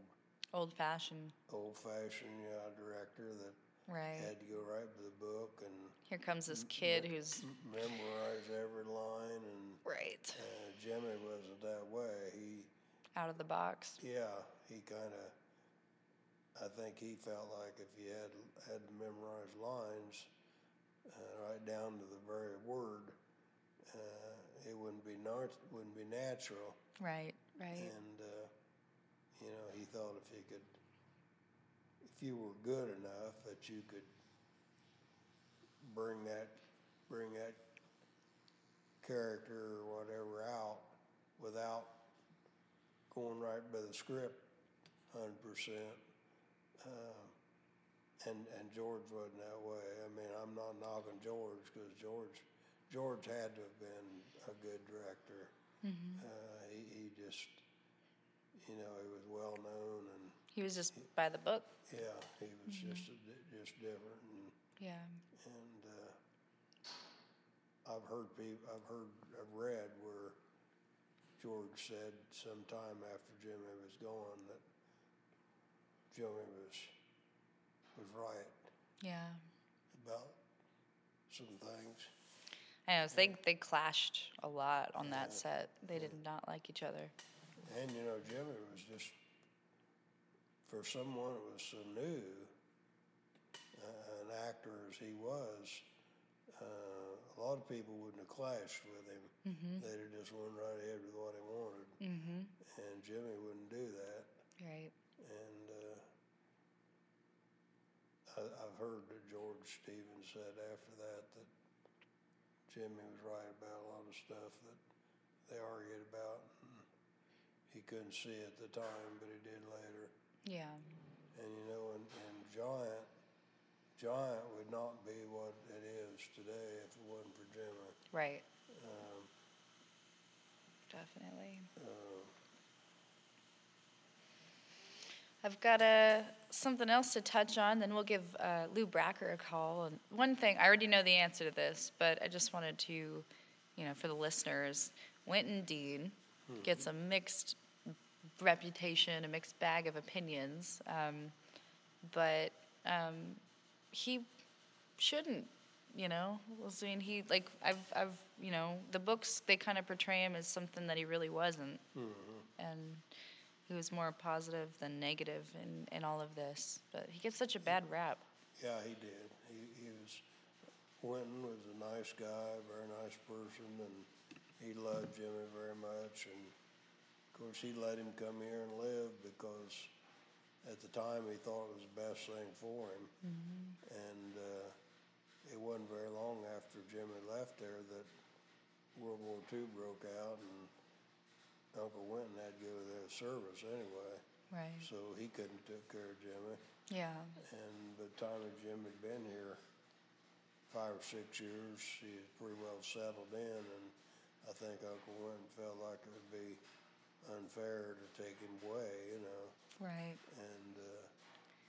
Old-fashioned. Old-fashioned, yeah, director that right. had to go right to the book and... Here comes this kid m- who's... Memorize every line and... Right. Uh, Jimmy wasn't that way. He... Out of the box. Yeah, he kind of... I think he felt like if you had, had to memorize lines uh, right down to the very word, uh, it wouldn't be nat- wouldn't be natural. Right. Right. And, uh, you know, he thought if he could, if you were good enough that you could bring that, bring that character or whatever out without going right by the script one hundred percent. Uh, and, and George wasn't that way. I mean, I'm not knocking George because George, George had to have been a good director. Mm-hmm. Uh, he, he just, you know, he was well known, and he was just he, by the book. Yeah, he was mm-hmm. just just different. And, yeah. And uh, I've heard people, I've heard, I've read where George said sometime after Jimmy was gone that Jimmy was was right. Yeah. About some things. I know, so they, they clashed a lot on that set. They did not like each other. And, you know, Jimmy was just, for someone that was so new, uh, an actor as he was, uh, a lot of people wouldn't have clashed with him. Mm-hmm. They'd have just went right ahead with what he wanted. Mm-hmm. And Jimmy wouldn't do that. Right. And uh, I, I've heard that George Stevens said after that that Jimmy was right about a lot of stuff that they argued about. And he couldn't see at the time, but he did later. Yeah. And, you know, and, and Giant, Giant would not be what it is today if it wasn't for Jimmy. Right. Um, Definitely. Uh, I've got a, something else to touch on, then we'll give uh, Lew Bracker a call. And one thing, I already know the answer to this, but I just wanted to, you know, for the listeners, Winton Dean mm-hmm. gets a mixed reputation, a mixed bag of opinions, um, but um, he shouldn't, you know. I mean, he, like, I've, I've, you know, the books, they kind of portray him as something that he really wasn't. Mm-hmm. And he was more positive than negative in, in all of this. But he gets such a bad rap. Yeah, he did. He, he was, Winton was a nice guy, very nice person, and he loved Jimmy very much. And, of course, he let him come here and live because at the time he thought it was the best thing for him. Mm-hmm. And uh, it wasn't very long after Jimmy left there that World War Two broke out, and Uncle Winton had to go to their service anyway. Right. So he couldn't take care of Jimmy. Yeah. And by the time that Jimmy had been here five or six years, he was pretty well settled in, and I think Uncle Winton felt like it would be unfair to take him away, you know. Right. And uh,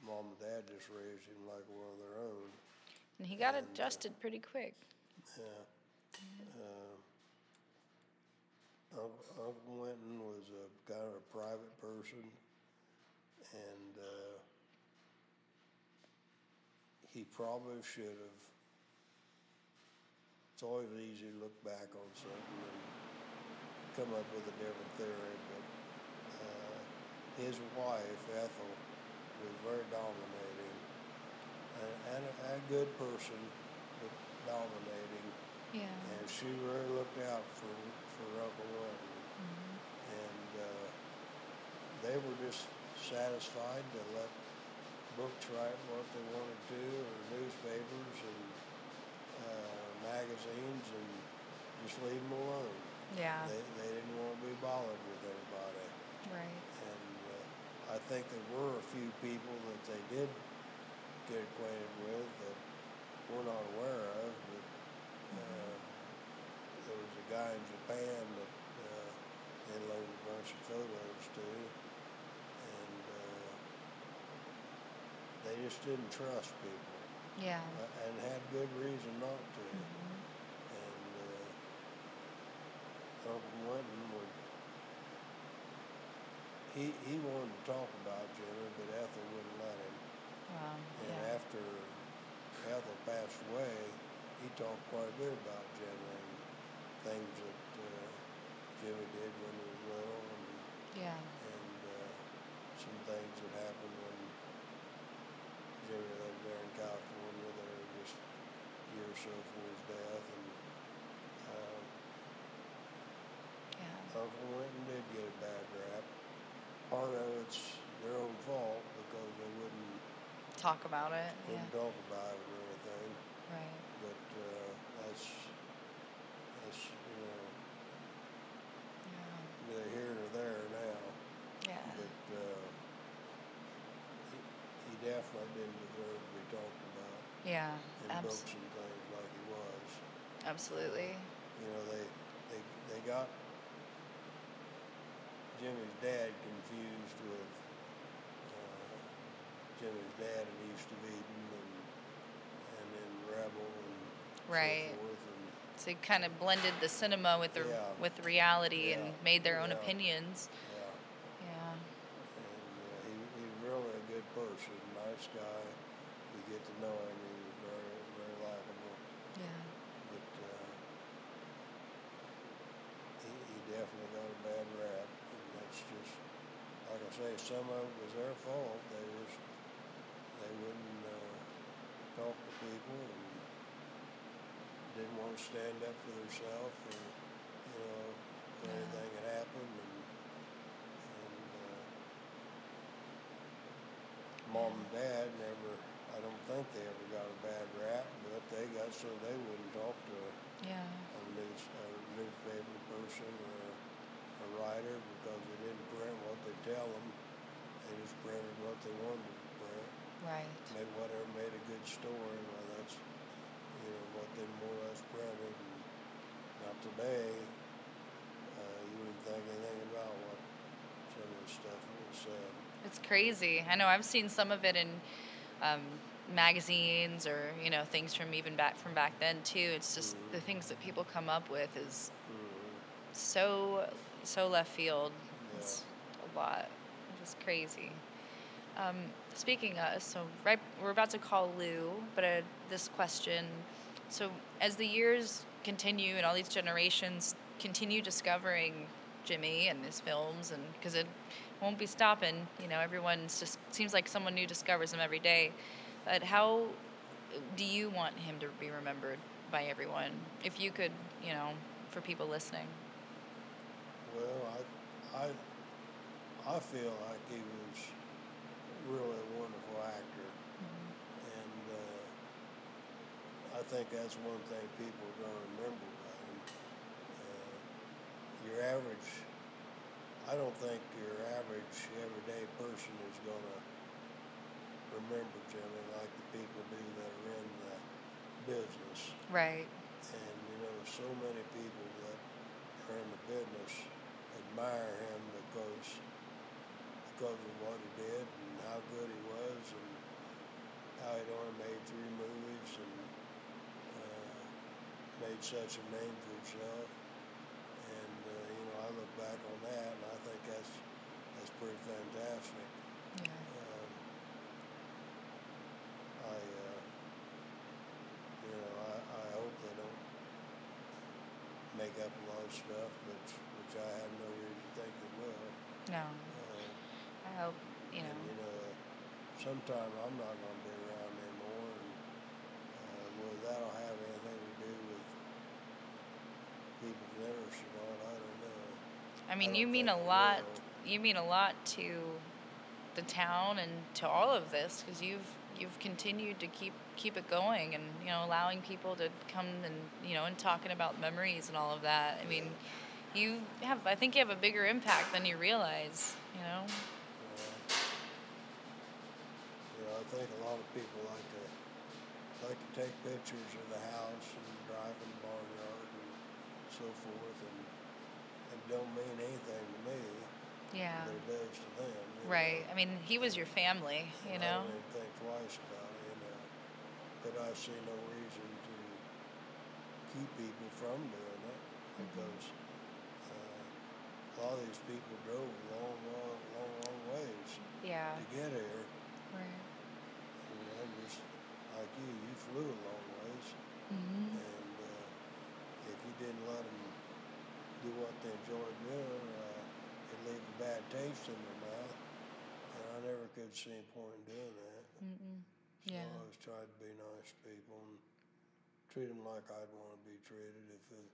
Mom and Dad just raised him like one of their own. And he got and, adjusted uh, pretty quick. Yeah. Uh, Uncle, Uncle Winton was a kind of a private person, and uh, he probably should have. It's always easy to look back on something and come up with a different theory, but uh, his wife, Ethel, was very dominating, and, and, a, and a good person, but dominating. Yeah. And she really looked out for, for Uncle Winton. Mm-hmm. And uh, they were just satisfied to let books write what they wanted to, or newspapers and uh, magazines, and just leave them alone. Yeah. They, they didn't want to be bothered with anybody. Right. And uh, I think there were a few people that they did get acquainted with that we're not aware of. But uh, there was a guy in Japan that uh, they loaned a bunch of photos to, and uh, they just didn't trust people. Yeah. Uh, and had good reason not to. Mm-hmm. Uncle Winton would, he, he wanted to talk about Jimmy, but Ethel wouldn't let him. Um, and yeah. After Ethel passed away, he talked quite a bit about Jimmy and things that uh, Jimmy did when he was little, and, yeah. and uh, some things that happened when Jimmy lived there in California, there just a year or so before his death. And, Uncle Winton did get a bad rap. Part of it's their own fault because they wouldn't talk about it. Wouldn't yeah. talk about it or anything. Right. But uh, that's that's you know yeah. neither here nor there now. Yeah. But uh, he, he definitely didn't deserve to be talked about. Yeah. In Abs- books and things like he was. Absolutely. Uh, you know they they they got Jimmy's dad confused with uh, Jimmy's dad in East of Eden and, and then Rebel and right. so forth. And so he kind of blended the cinema with the, yeah. with reality yeah. and made their yeah. own opinions. Yeah. Yeah. And uh, he, he was really a good person, nice guy. You get to know him. He was very, very likable. Yeah. But uh, he, he definitely got a bad rap. Just like I say, some of it was their fault. They just they wouldn't uh, talk to people and didn't want to stand up for themselves, or you know, yeah. anything had happened. And, and uh, Mom and Dad never—I don't think they ever got a bad rap, but they got so they wouldn't talk to a, yeah. a, news, a newspaper person or a writer, because they didn't print what they tell them. They just printed what they wanted to print. Right. Made whatever made a good story. Well, that's, you know, what they more or less printed. And not today. Uh, you wouldn't think anything about what some of the stuff was said. It's crazy. I know I've seen some of it in um, magazines or, you know, things from even back from back then, too. It's just mm-hmm. the things that people come up with is mm-hmm. so... So left field, yeah. It's a lot, just crazy. Um, Speaking of, so right, we're about to call Lew, but uh, this question, so as the years continue and all these generations continue discovering Jimmy and his films, and because it won't be stopping, you know, everyone's just, seems like someone new discovers him every day, but how do you want him to be remembered by everyone, if you could, you know, for people listening? Well, I, I, I feel like he was really a wonderful actor, mm-hmm. and uh, I think that's one thing people are going to remember about him. Uh, your average, I don't think your average everyday person is going to remember Jimmy like the people do that are in the business. Right. And, you know, so many people that are in the business admire him because because of what he did and how good he was and how he'd only made three movies and uh, made such a name for himself. And, uh, you know, I look back on that and I think that's, that's pretty fantastic. Yeah. Um, I, uh, you know, I, I hope they don't make up a lot of stuff, which, which I have no reason to think they will. No. I hope, you know. And, you know, sometime I'm not going to be around anymore, and uh, whether that'll have anything to do with people's interest or not, I don't know. I mean, I you mean a lot. Will. You mean a lot to the town and to all of this, because you've you've continued to keep keep it going, and you know, allowing people to come and you know, and talking about memories and all of that. I yeah. mean, you have. I think you have a bigger impact than you realize. You know. I think a lot of people like to like to take pictures of the house and drive in the barnyard and so forth, and it don't mean anything to me. Yeah. But it does to them. Right. Know? I mean, he was your family, you and know. I don't even think twice about it, you know. But I see no reason to keep people from doing it because uh, a lot of these people drove long, long, long, long ways yeah. to get here. Right. Like you, you flew a long ways, mm-hmm. and uh, if you didn't let them do what they enjoyed doing, uh, it leaves a bad taste in their mouth, and I never could see a point in doing that. Mm-mm. So yeah. I always tried to be nice to people and treat them like I'd want to be treated if the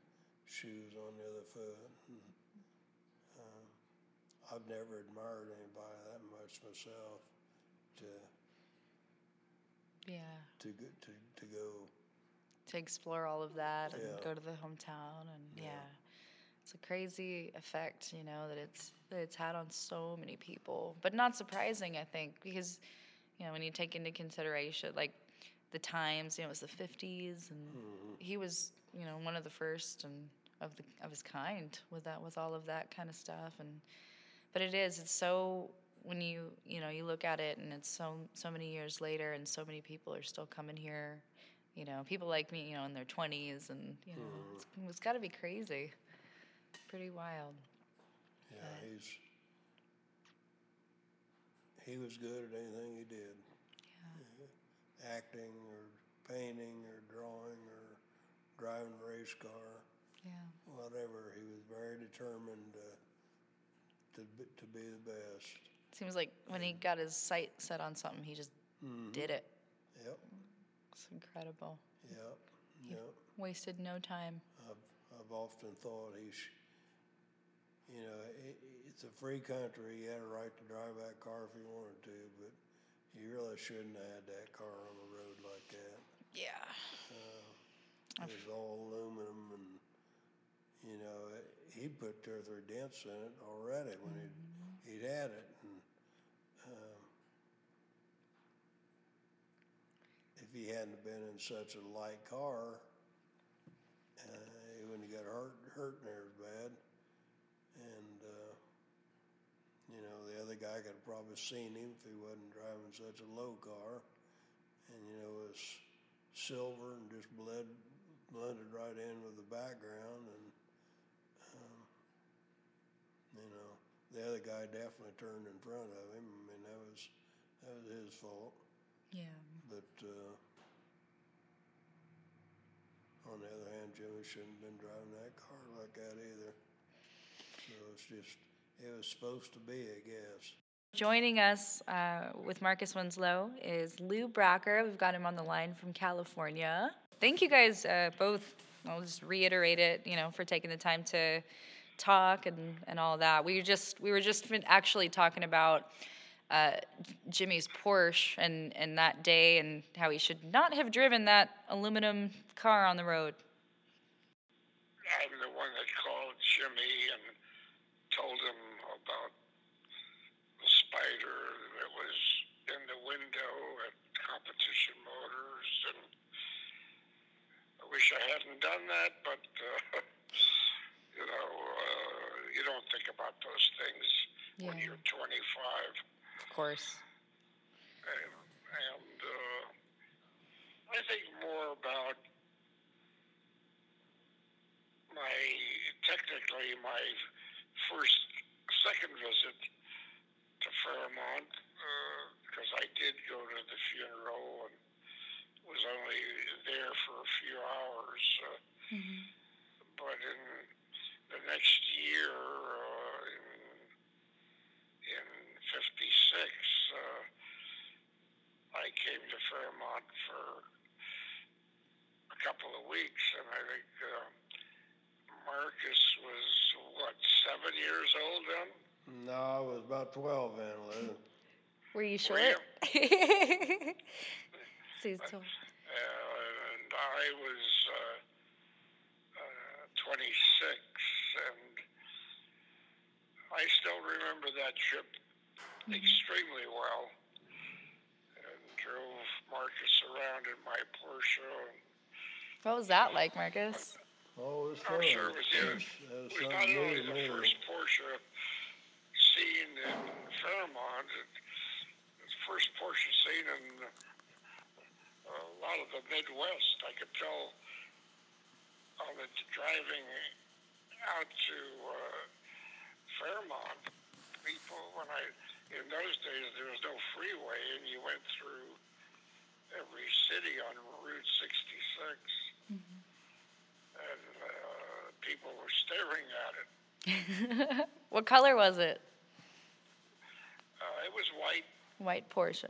shoe's on the other foot. And, uh, I've never admired anybody that much myself to... Yeah. To go, to to go. To explore all of that yeah. and go to the hometown and yeah. yeah, it's a crazy effect, you know, that it's that it's had on so many people. But not surprising, I think, because you know when you take into consideration like the times, you know, it was the fifties, and mm-hmm. he was you know one of the first and of the of his kind with that with all of that kind of stuff. And but it is it's so. When you, you know, you look at it and it's so so many years later and so many people are still coming here, you know, people like me, you know, in their twenties and, you know, mm. it's, it's got to be crazy. Pretty wild. Yeah, but. he's, he was good at anything he did. Yeah. yeah. Acting or painting or drawing or driving a race car. Yeah. Whatever, he was very determined uh, to to be the best. Seems like when he got his sight set on something, he just mm-hmm. did it. Yep. It's incredible. Yep. He yep. wasted no time. I've, I've often thought he's, you know, it, it's a free country. He had a right to drive that car if he wanted to, but he really shouldn't have had that car on the road like that. Yeah. Uh, it was all aluminum, and, you know, it, he put two or three dents in it already when mm-hmm. he'd, he'd had it. If he hadn't been in such a light car, uh, he wouldn't have got hurt, hurt near as bad. And, uh, you know, the other guy could have probably seen him if he wasn't driving such a low car. And, you know, it was silver and just bled, blended right in with the background. And, um, you know, the other guy definitely turned in front of him. I mean, that was That was his fault. Yeah. But uh, on the other hand, Jimmy shouldn't have been driving that car like that either. So it's just, it was supposed to be, I guess. Joining us uh, with Marcus Winslow is Lew Bracker. We've got him on the line from California. Thank you guys uh, both. I'll just reiterate it, you know, for taking the time to talk and, and all that. We were just we were just actually talking about uh, Jimmy's Porsche and, and that day and how he should not have driven that aluminum car on the road. I'm the one that called Jimmy and told him about spider that was in the window at Competition Motors, and I wish I hadn't done that, but uh, you know, uh, you don't think about those things yeah. when you're twenty-five. Of course. And, and uh, I think more about my, technically my first, second visit to Fairmount, because uh, I did go to the funeral and was only there for a few hours. Uh, mm-hmm. But in the next year, uh, in fifty-six, uh, I came to Fairmount for a couple of weeks, and I think uh, Marcus was, what, seven years old then? No, I was about twelve then, Liz. Were you short? Well, so he's twelve. Uh, and I was uh, uh, twenty-six, and I still remember that trip mm-hmm. extremely well. And drove Marcus around in my Porsche. And what was that like, Marcus? Oh, it was fun. I'm sure it was, it was, it was, it was not only the amazing. First Porsche seen in Fairmount, it's the first Porsche seen in a lot of the Midwest. I could tell on the driving out to uh, Fairmount, people, when I, in those days there was no freeway and you went through every city on Route sixty-six, mm-hmm. and uh, people were staring at it. What color was it? Uh, it was white. White Porsche.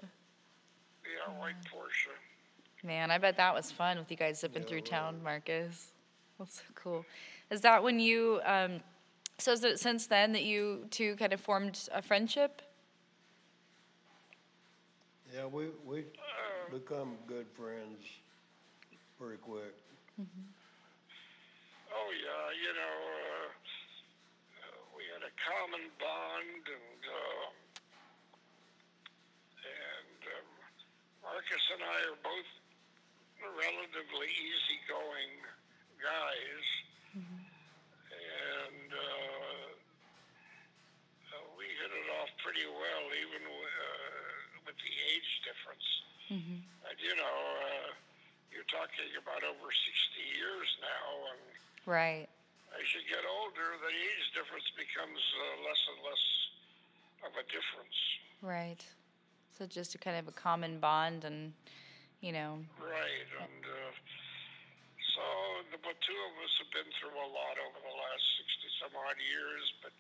Yeah, uh, white Porsche. Man, I bet that was fun with you guys zipping yeah, through town, Marcus. That's so cool. Is that when you, um, so is it since then that you two kind of formed a friendship? Yeah, we we uh, become good friends pretty quick. Mm-hmm. Oh, yeah, you know, uh, we had a common bond, and uh, and um, Marcus and I are both relatively easygoing guys, mm-hmm. and uh, uh, we hit it off pretty well, even w- uh, with the age difference. Mm-hmm. And you know, uh, you're talking about over sixty years now, and right. As you get older, the age difference becomes uh, less and less of a difference. Right. So just a kind of a common bond and, you know. Right. And uh, so the two of us have been through a lot over the last sixty-some-odd years, but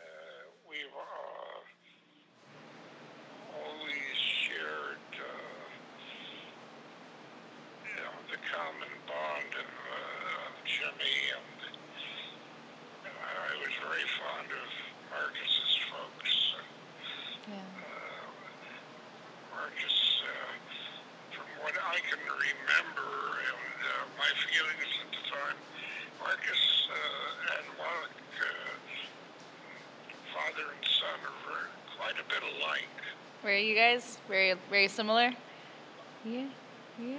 uh, we've uh, always shared uh, you know, the common bond and uh, Jimmy, and uh, I was very fond of Marcus's folks. Yeah. Uh, Marcus, uh, from what I can remember, and uh, my feelings at the time, Marcus uh, and Mark, uh, father and son, are quite a bit alike. Were you guys very, very similar? Yeah, yeah.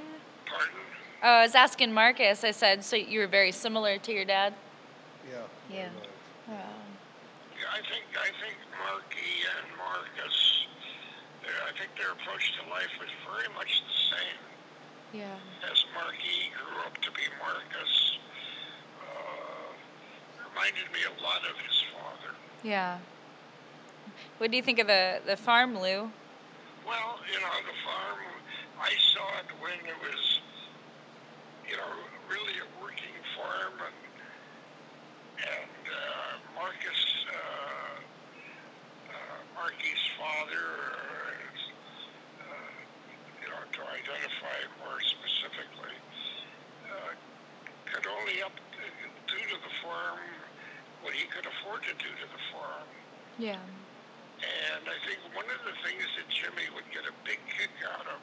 Pardon? Oh, I was asking Marcus, I said, so you were very similar to your dad? Yeah. Yeah. Wow. Yeah, I think, I think Marky and Marcus, I think their approach to life was very much the same. Yeah. As Marky grew up to be Marcus, uh, reminded me a lot of his father. Yeah. What do you think of the, the farm, Lew? Well, you know, the farm, I saw it when it was, you know, really a working farm, and and uh, Marcus, uh, uh, Marky's father, uh, you know, to identify it more specifically, uh, could only up to, do to the farm what he could afford to do to the farm. Yeah. And I think one of the things that Jimmy would get a big kick out of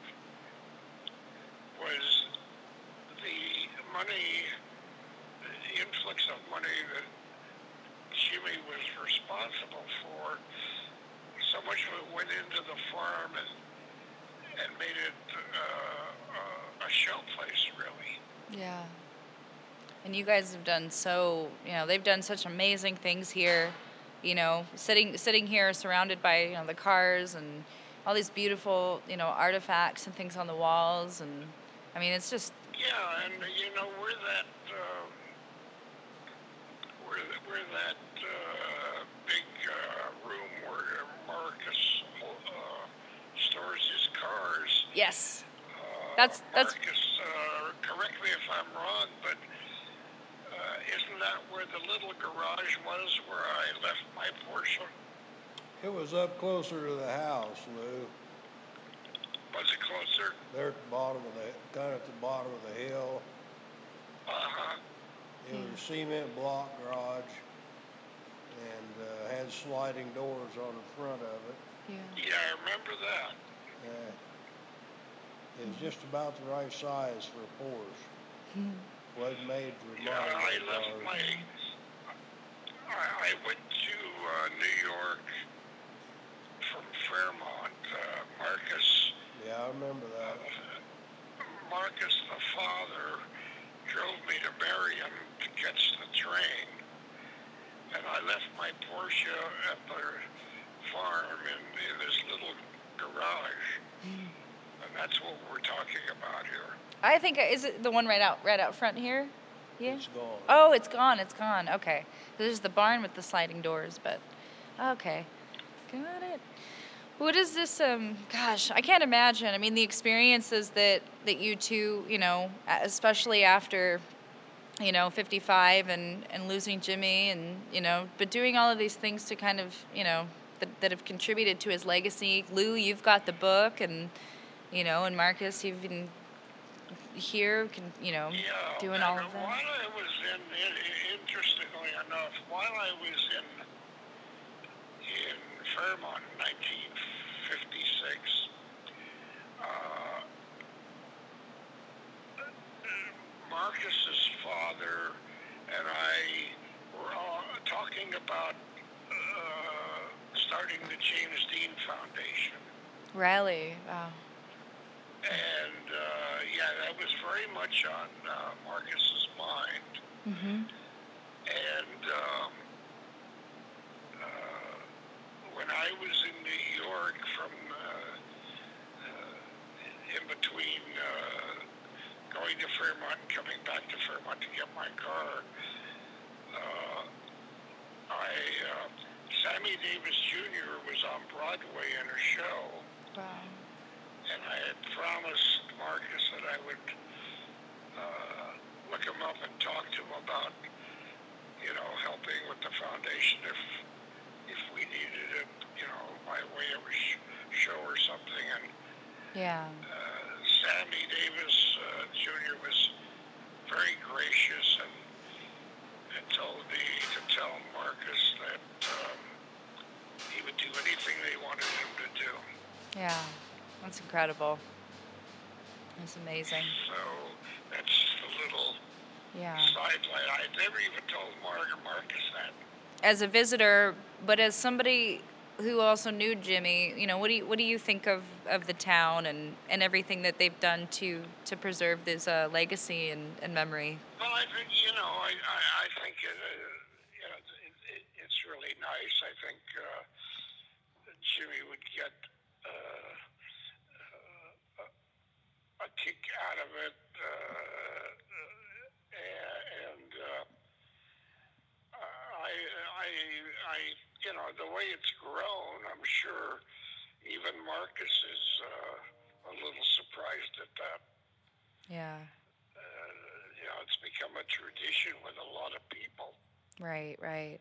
was the money, the influx of money that Jimmy was responsible for. So much of it went into the farm and and made it uh, a show place, really. Yeah. And you guys have done so, you know, they've done such amazing things here. You know, sitting sitting here surrounded by, you know, the cars and all these beautiful, you know, artifacts and things on the walls. And, I mean, it's just... Yeah, and, you know, we're that, uh, we're, we're that uh, big uh, room where Marcus uh, stores his cars. Yes. Uh, that's... that's Marcus, uh, correct me if I'm wrong, but... Isn't that where the little garage was where I left my Porsche? It was up closer to the house, Lew. Was it closer? There at the bottom of the, kind of at the bottom of the hill. Uh-huh. It was a cement block garage and uh, had sliding doors on the front of it. Yeah, yeah, I remember that. Yeah. It was just about the right size for a Porsche. Mm-hmm. Was made for yeah, I left cars. my. I, I went to uh, New York from Fairmount. Uh, Marcus. Yeah, I remember that. Uh, Marcus, the father, drove me to Marion to catch the train, and I left my Porsche at their farm in, in this little garage, mm. and that's what we're talking about here. I think, is it the one right out right out front here? Yeah. It's gone. Oh, it's gone, it's gone. Okay. There's the barn with the sliding doors, but okay. Got it. What is this, um, gosh, I can't imagine. I mean, the experiences that, that you two, you know, especially after, you know, fifty-five and, and losing Jimmy and, you know, but doing all of these things to kind of, you know, that, that have contributed to his legacy. Lew, you've got the book and, you know, and Marcus, you've been... Here, can you know, yeah, doing all of that? While I was in, interestingly enough, while I was in in Fairmount in nineteen fifty-six, uh, Marcus's father and I were all talking about uh, starting the James Dean Foundation. Really? Wow. And, uh, yeah, that was very much on uh, Marcus's mind. Mm-hmm. And um, uh, when I was in New York from uh, uh, in between uh, going to Fairmount and coming back to Fairmount to get my car, uh, I uh, Sammy Davis Junior was on Broadway in a show. Wow. And I had promised Marcus that I would uh, look him up and talk to him about, you know, helping with the foundation if if we needed it, you know, by way of a sh- show or something. And yeah, uh, Sammy Davis uh, Junior was very gracious and, and told me to tell Marcus that um, he would do anything they wanted him to do. Yeah. That's incredible. That's amazing. So that's a little yeah. sideline. I never even told Margaret Marcus that. As a visitor, but as somebody who also knew Jimmy, you know, what do you, what do you think of, of the town and, and everything that they've done to, to preserve this uh, legacy and, and memory? Well, I think, you know, I, I, I think it, uh, you know, it, it, it's really nice. I think uh, Jimmy would get... Uh, a kick out of it, uh, and uh, I, I, I, you know, the way it's grown, I'm sure even Marcus is uh, a little surprised at that. Yeah. Uh, you know, it's become a tradition with a lot of people. Right, right.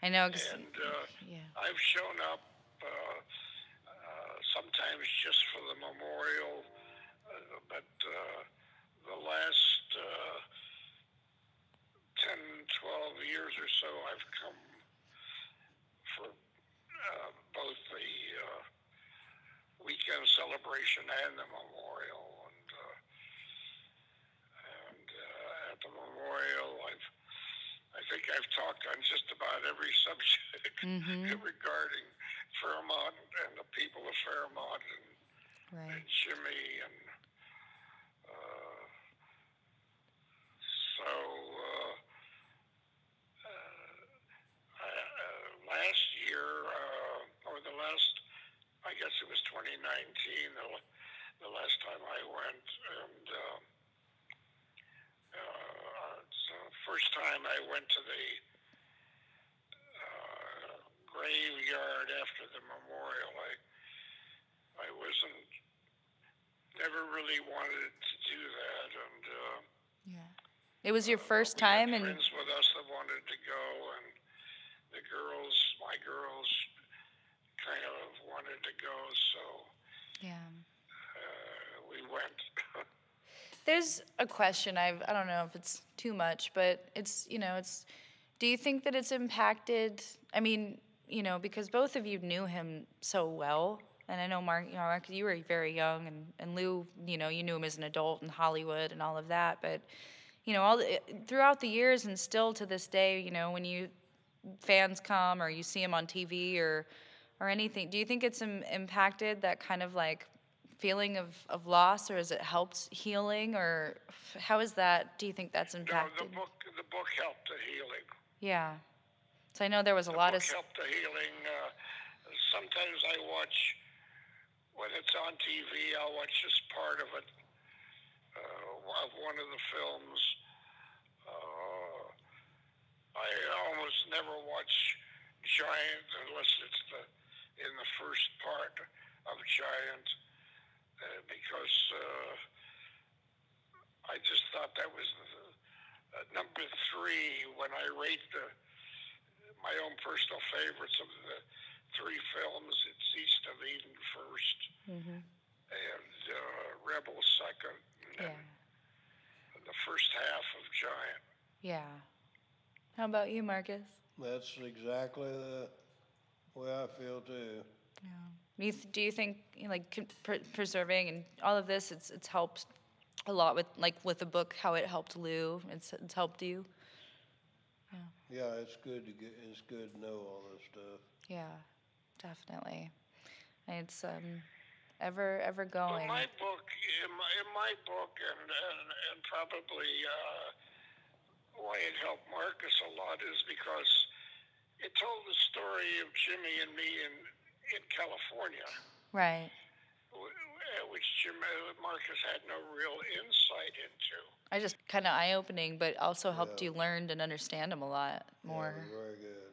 I know. Ex- and uh, yeah. I've shown up uh, uh, sometimes just for the memorial, uh, but uh, the last uh, ten, twelve years or so, I've come for uh, both the uh, weekend celebration and the memorial. And, uh, and uh, at the memorial, I've I think I've talked on just about every subject mm-hmm. regarding Fairmount and the people of Fairmount and, right. and Jimmy. And uh, so uh, uh, uh, last year, uh, or the last, I guess it was twenty nineteen, the, the last time I went, and uh, uh, Uh, first time I went to the uh, graveyard after the memorial. I I wasn't never really wanted to do that, and uh, yeah, it was your uh, first time. And friends with us that wanted to go, and the girls, my girls, kind of wanted to go, so yeah, uh, we went. There's a question I've, I don't know if it's too much, but it's, you know, it's, do you think that it's impacted, I mean, you know, because both of you knew him so well, and I know Mark, you know, Mark, you were very young, and, and Lew, you know, you knew him as an adult in Hollywood and all of that, but, you know, all the, throughout the years and still to this day, you know, when you, fans come or you see him on T V or, or anything, do you think it's im- impacted that kind of like, feeling of, of loss, or has it helped healing, or how is that? Do you think that's impacted? No, the book the book helped the healing. Yeah, so I know there was a the lot book of helped the healing. Uh, sometimes I watch when it's on T V. I'll watch just part of it uh, of one of the films. Uh, I almost never watch Giant unless it's the in the first part of Giant. Uh, because uh, I just thought that was uh, number three when I rate the, my own personal favorites of the three films. It's East of Eden first, mm-hmm. and uh, Rebel second, and yeah. the first half of Giant. Yeah. How about you, Marcus? That's exactly the way I feel too. Yeah. You th- do you think like pre- preserving and all of this it's it's helped a lot with like with the book how it helped Lew it's it's helped you? Yeah. Yeah, it's good to get it's good to know all this stuff. Yeah, definitely. It's um ever ever going. In my book, in my, in my book, and and, and probably uh, why it helped Marcus a lot is because it told the story of Jimmy and me and. In California, right, which Jim Marcus had no real insight into. I just kind of eye-opening, but also helped yeah. you learn and understand him a lot more. Yeah, very good.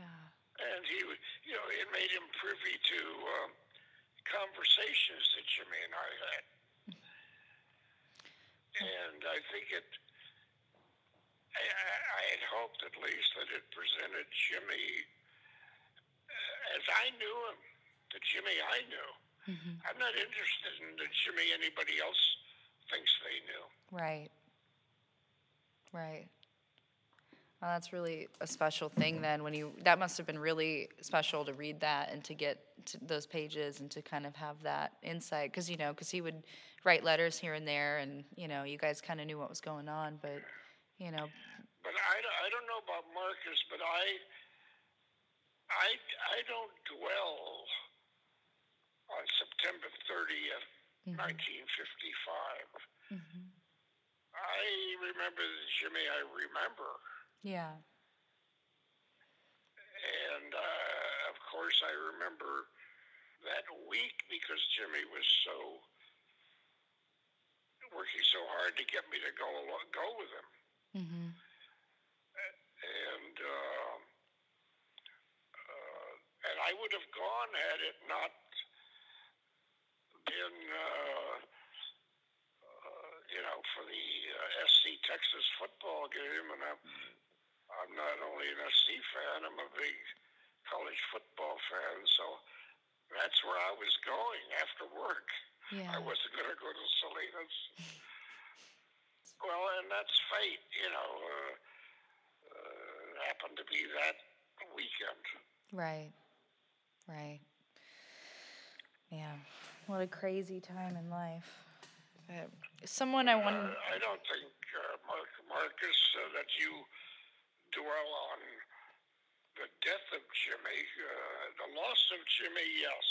Yeah. And he, you know, it made him privy to um, conversations that Jimmy and I had, and I think it. I, I had hoped, at least, that it presented Jimmy. As I knew him, the Jimmy I knew. Mm-hmm. I'm not interested in the Jimmy anybody else thinks they knew. Right. Right. Well, that's really a special thing then. When you that must have been really special to read that and to get to those pages and to kind of have that insight. Because, you know, because he would write letters here and there and, you know, you guys kind of knew what was going on. But, you know. But I, I don't know about Marcus, but I... I, I don't dwell on September thirtieth, mm-hmm. nineteen fifty-five. Mm-hmm. I remember the Jimmy I remember. Yeah. And, uh, of course, I remember that week because Jimmy was so working so hard to get me to go along, go with him. Mm-hmm. And... Uh, And I would have gone had it not been, uh, uh, you know, for the uh, S C Texas football game. And I'm, I'm not only an S C fan, I'm a big college football fan. So that's where I was going after work. Yeah. I wasn't going to go to Salinas. Well, and that's fate, you know. Uh, uh, happened to be that weekend. Right, right. Yeah, what a crazy time in life. Uh, someone I wanted... Uh, I don't think, uh, Mark, Marcus, uh, that you dwell on the death of Jimmy. Uh, the loss of Jimmy, yes.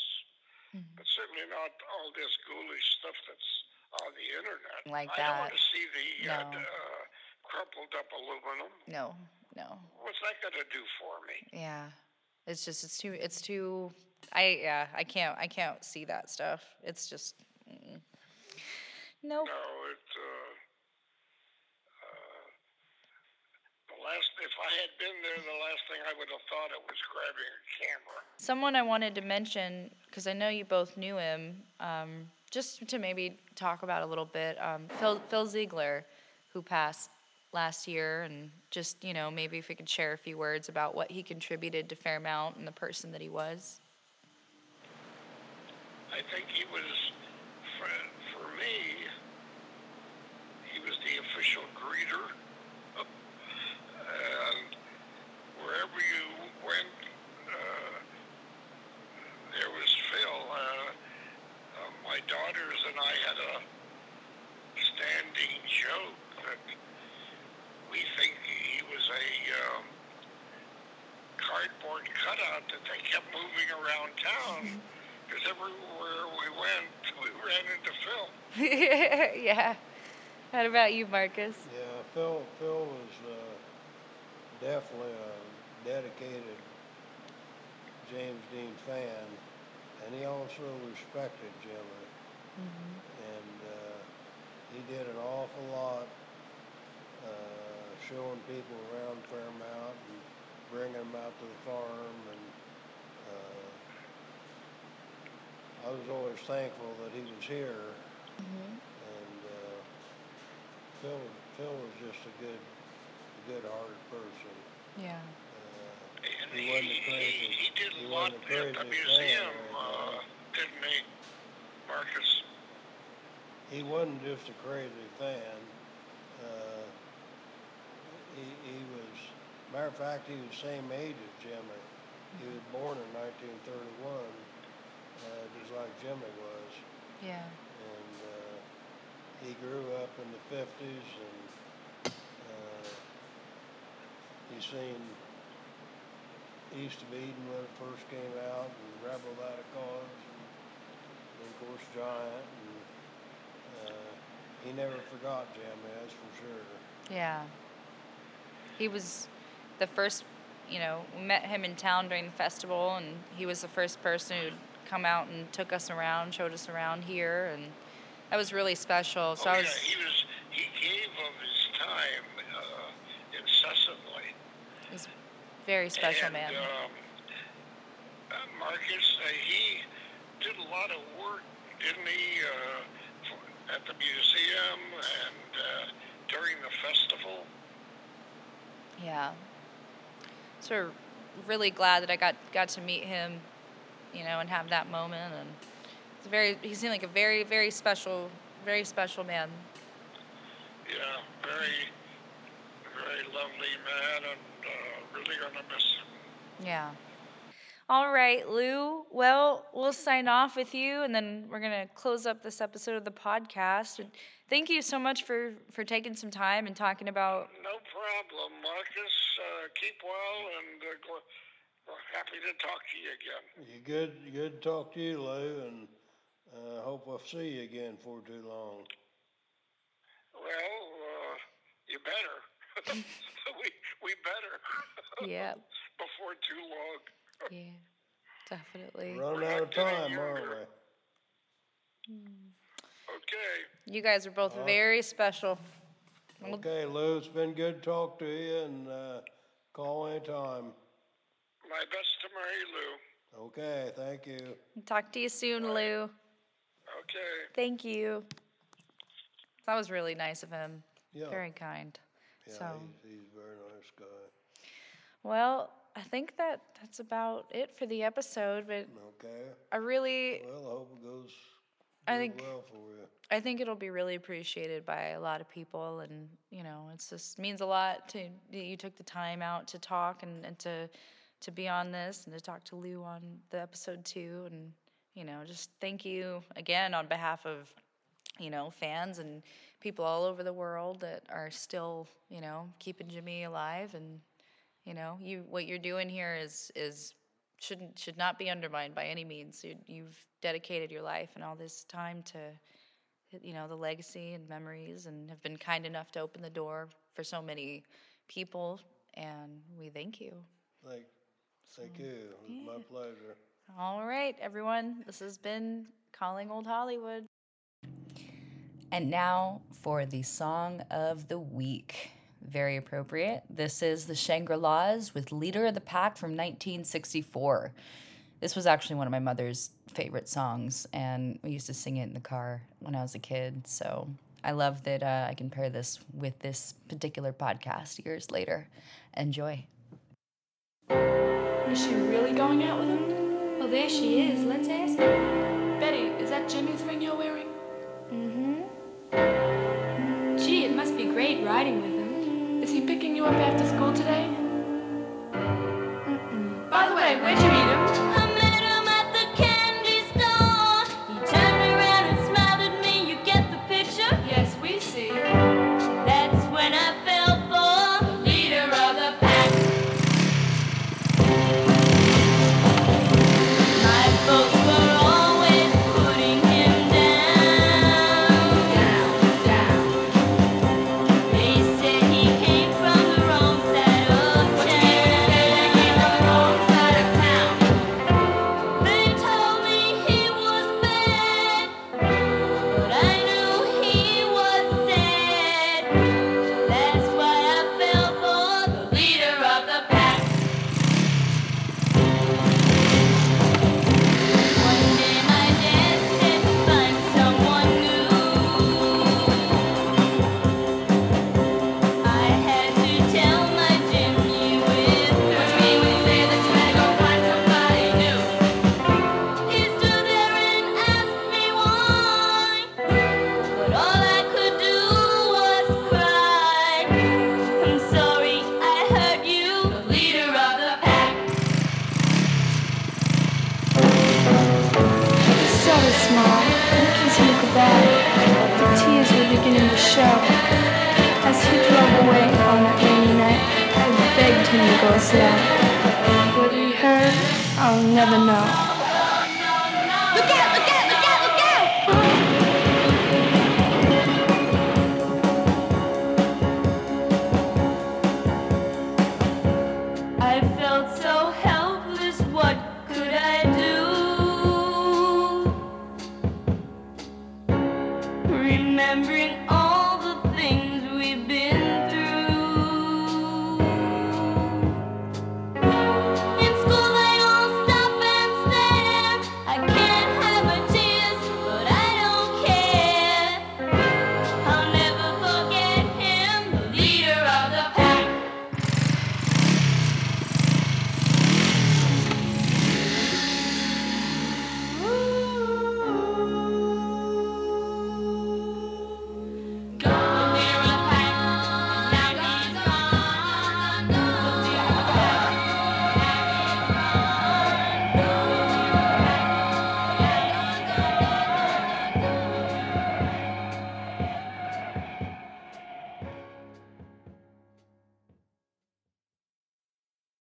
Mm-hmm. But certainly not all this ghoulish stuff that's on the internet. Like that. I don't want to see the no. uh, uh, crumpled up aluminum. No, no. What's that going to do for me? Yeah. It's just, it's too, it's too, I, yeah, I can't, I can't see that stuff. It's just, mm. nope. No, it, uh, uh, the last, if I had been there, the last thing I would have thought it was grabbing a camera. Someone I wanted to mention, because I know you both knew him, um, just to maybe talk about a little bit, um, Phil, Phil Ziegler, who passed last year, and just, you know, maybe if we could share a few words about what he contributed to Fairmount and the person that he was. I think he was, for, for me, he was the official greeter. And wherever you went, uh, there was Phil. Uh, uh, my daughters and I had a standing joke that we think he was a um, cardboard cutout that they kept moving around town, because everywhere we went, we ran into Phil. Yeah. What about you, Marcus? Yeah, Phil. Phil was uh, definitely a dedicated James Dean fan, and he also respected Jimmy, mm-hmm. and uh, he did an awful lot. Uh, showing people around Fairmount and bringing them out to the farm, and uh, I was always thankful that he was here. Mm-hmm. And uh, Phil, Phil was just a good, a good-hearted person. Yeah. Uh, and he, he wasn't a crazy. He, he did he a lot at the museum, uh, didn't he, Marcus? He wasn't just a crazy fan. Uh, He, he was, matter of fact, he was the same age as Jimmy. He was born in nineteen thirty-one, uh, just like Jimmy was. Yeah. And uh, he grew up in the fifties, and uh, he seen East of Eden when it first came out, and Rebel Without a Cause, and of course Giant. And uh, he never forgot Jimmy, that's for sure. Yeah. He was the first, you know, we met him in town during the festival, and he was the first person who'd come out and took us around, showed us around here, and that was really special. So oh, I was, yeah, he was, he gave of his time uh, incessantly. He was a very special and, man. Um, uh, Marcus, uh, he did a lot of work, didn't he, uh, for, at the museum and uh, during the festival? Yeah. So really glad that I got, got to meet him, you know, and have that moment. And it's very, he seemed like a very, very special, very special man. Yeah, very, very lovely man, and uh, really going to miss him. Yeah. All right, Lew. Well, we'll sign off with you, and then we're going to close up this episode of the podcast. And thank you so much for, for taking some time and talking about... No problem, Marcus. Uh, keep well, and uh, gl- we're happy to talk to you again. You good, good to talk to you, Lew, and I uh, hope we'll see you again before too long. Well, uh, you better. we, we better. Yeah. Before too long. Yeah, definitely. Run out of time, aren't we? Okay. You guys are both uh, very special. Okay, Lew, it's been good to talk to you, and uh, call anytime. My best to Mary Lew. Okay, thank you. Talk to you soon, Lew. Okay. Thank you. That was really nice of him. Yeah. Very kind. Yeah, so. he's, he's a very nice guy. Well, I think that that's about it for the episode, but okay. I really... Well, I hope it goes I think, well for you. I think it'll be really appreciated by a lot of people, and, you know, it's just means a lot to that you took the time out to talk and, and to... to be on this and to talk to Lew on the episode two. And, you know, just thank you again on behalf of, you know, fans and people all over the world that are still, you know, keeping Jimmy alive. And, you know, you what you're doing here is is shouldn't should not be undermined by any means. You, you've dedicated your life and all this time to, you know, the legacy and memories, and have been kind enough to open the door for so many people, and we thank you. Thank you. Thank you. Yeah. My pleasure. All right, everyone. This has been Calling Old Hollywood. And now for the song of the week. Very appropriate. This is the Shangri-Las with Leader of the Pack from nineteen sixty-four. This was actually one of my mother's favorite songs, and we used to sing it in the car when I was a kid. So I love that uh, I can pair this with this particular podcast years later. Enjoy. Is she really going out with him? Well, there she is. Let's ask her. Betty, is that Jimmy's ring you're wearing? Mm-hmm. Gee, it must be great riding with him. Is he picking you up after school today? Mm-mm. By the way, where'd you meet him? I met him at the candy store. He turned around and smiled at me. You get the picture? Yes, we see. That's when I fell for the leader of the pack. Slow. What he heard, I'll never know.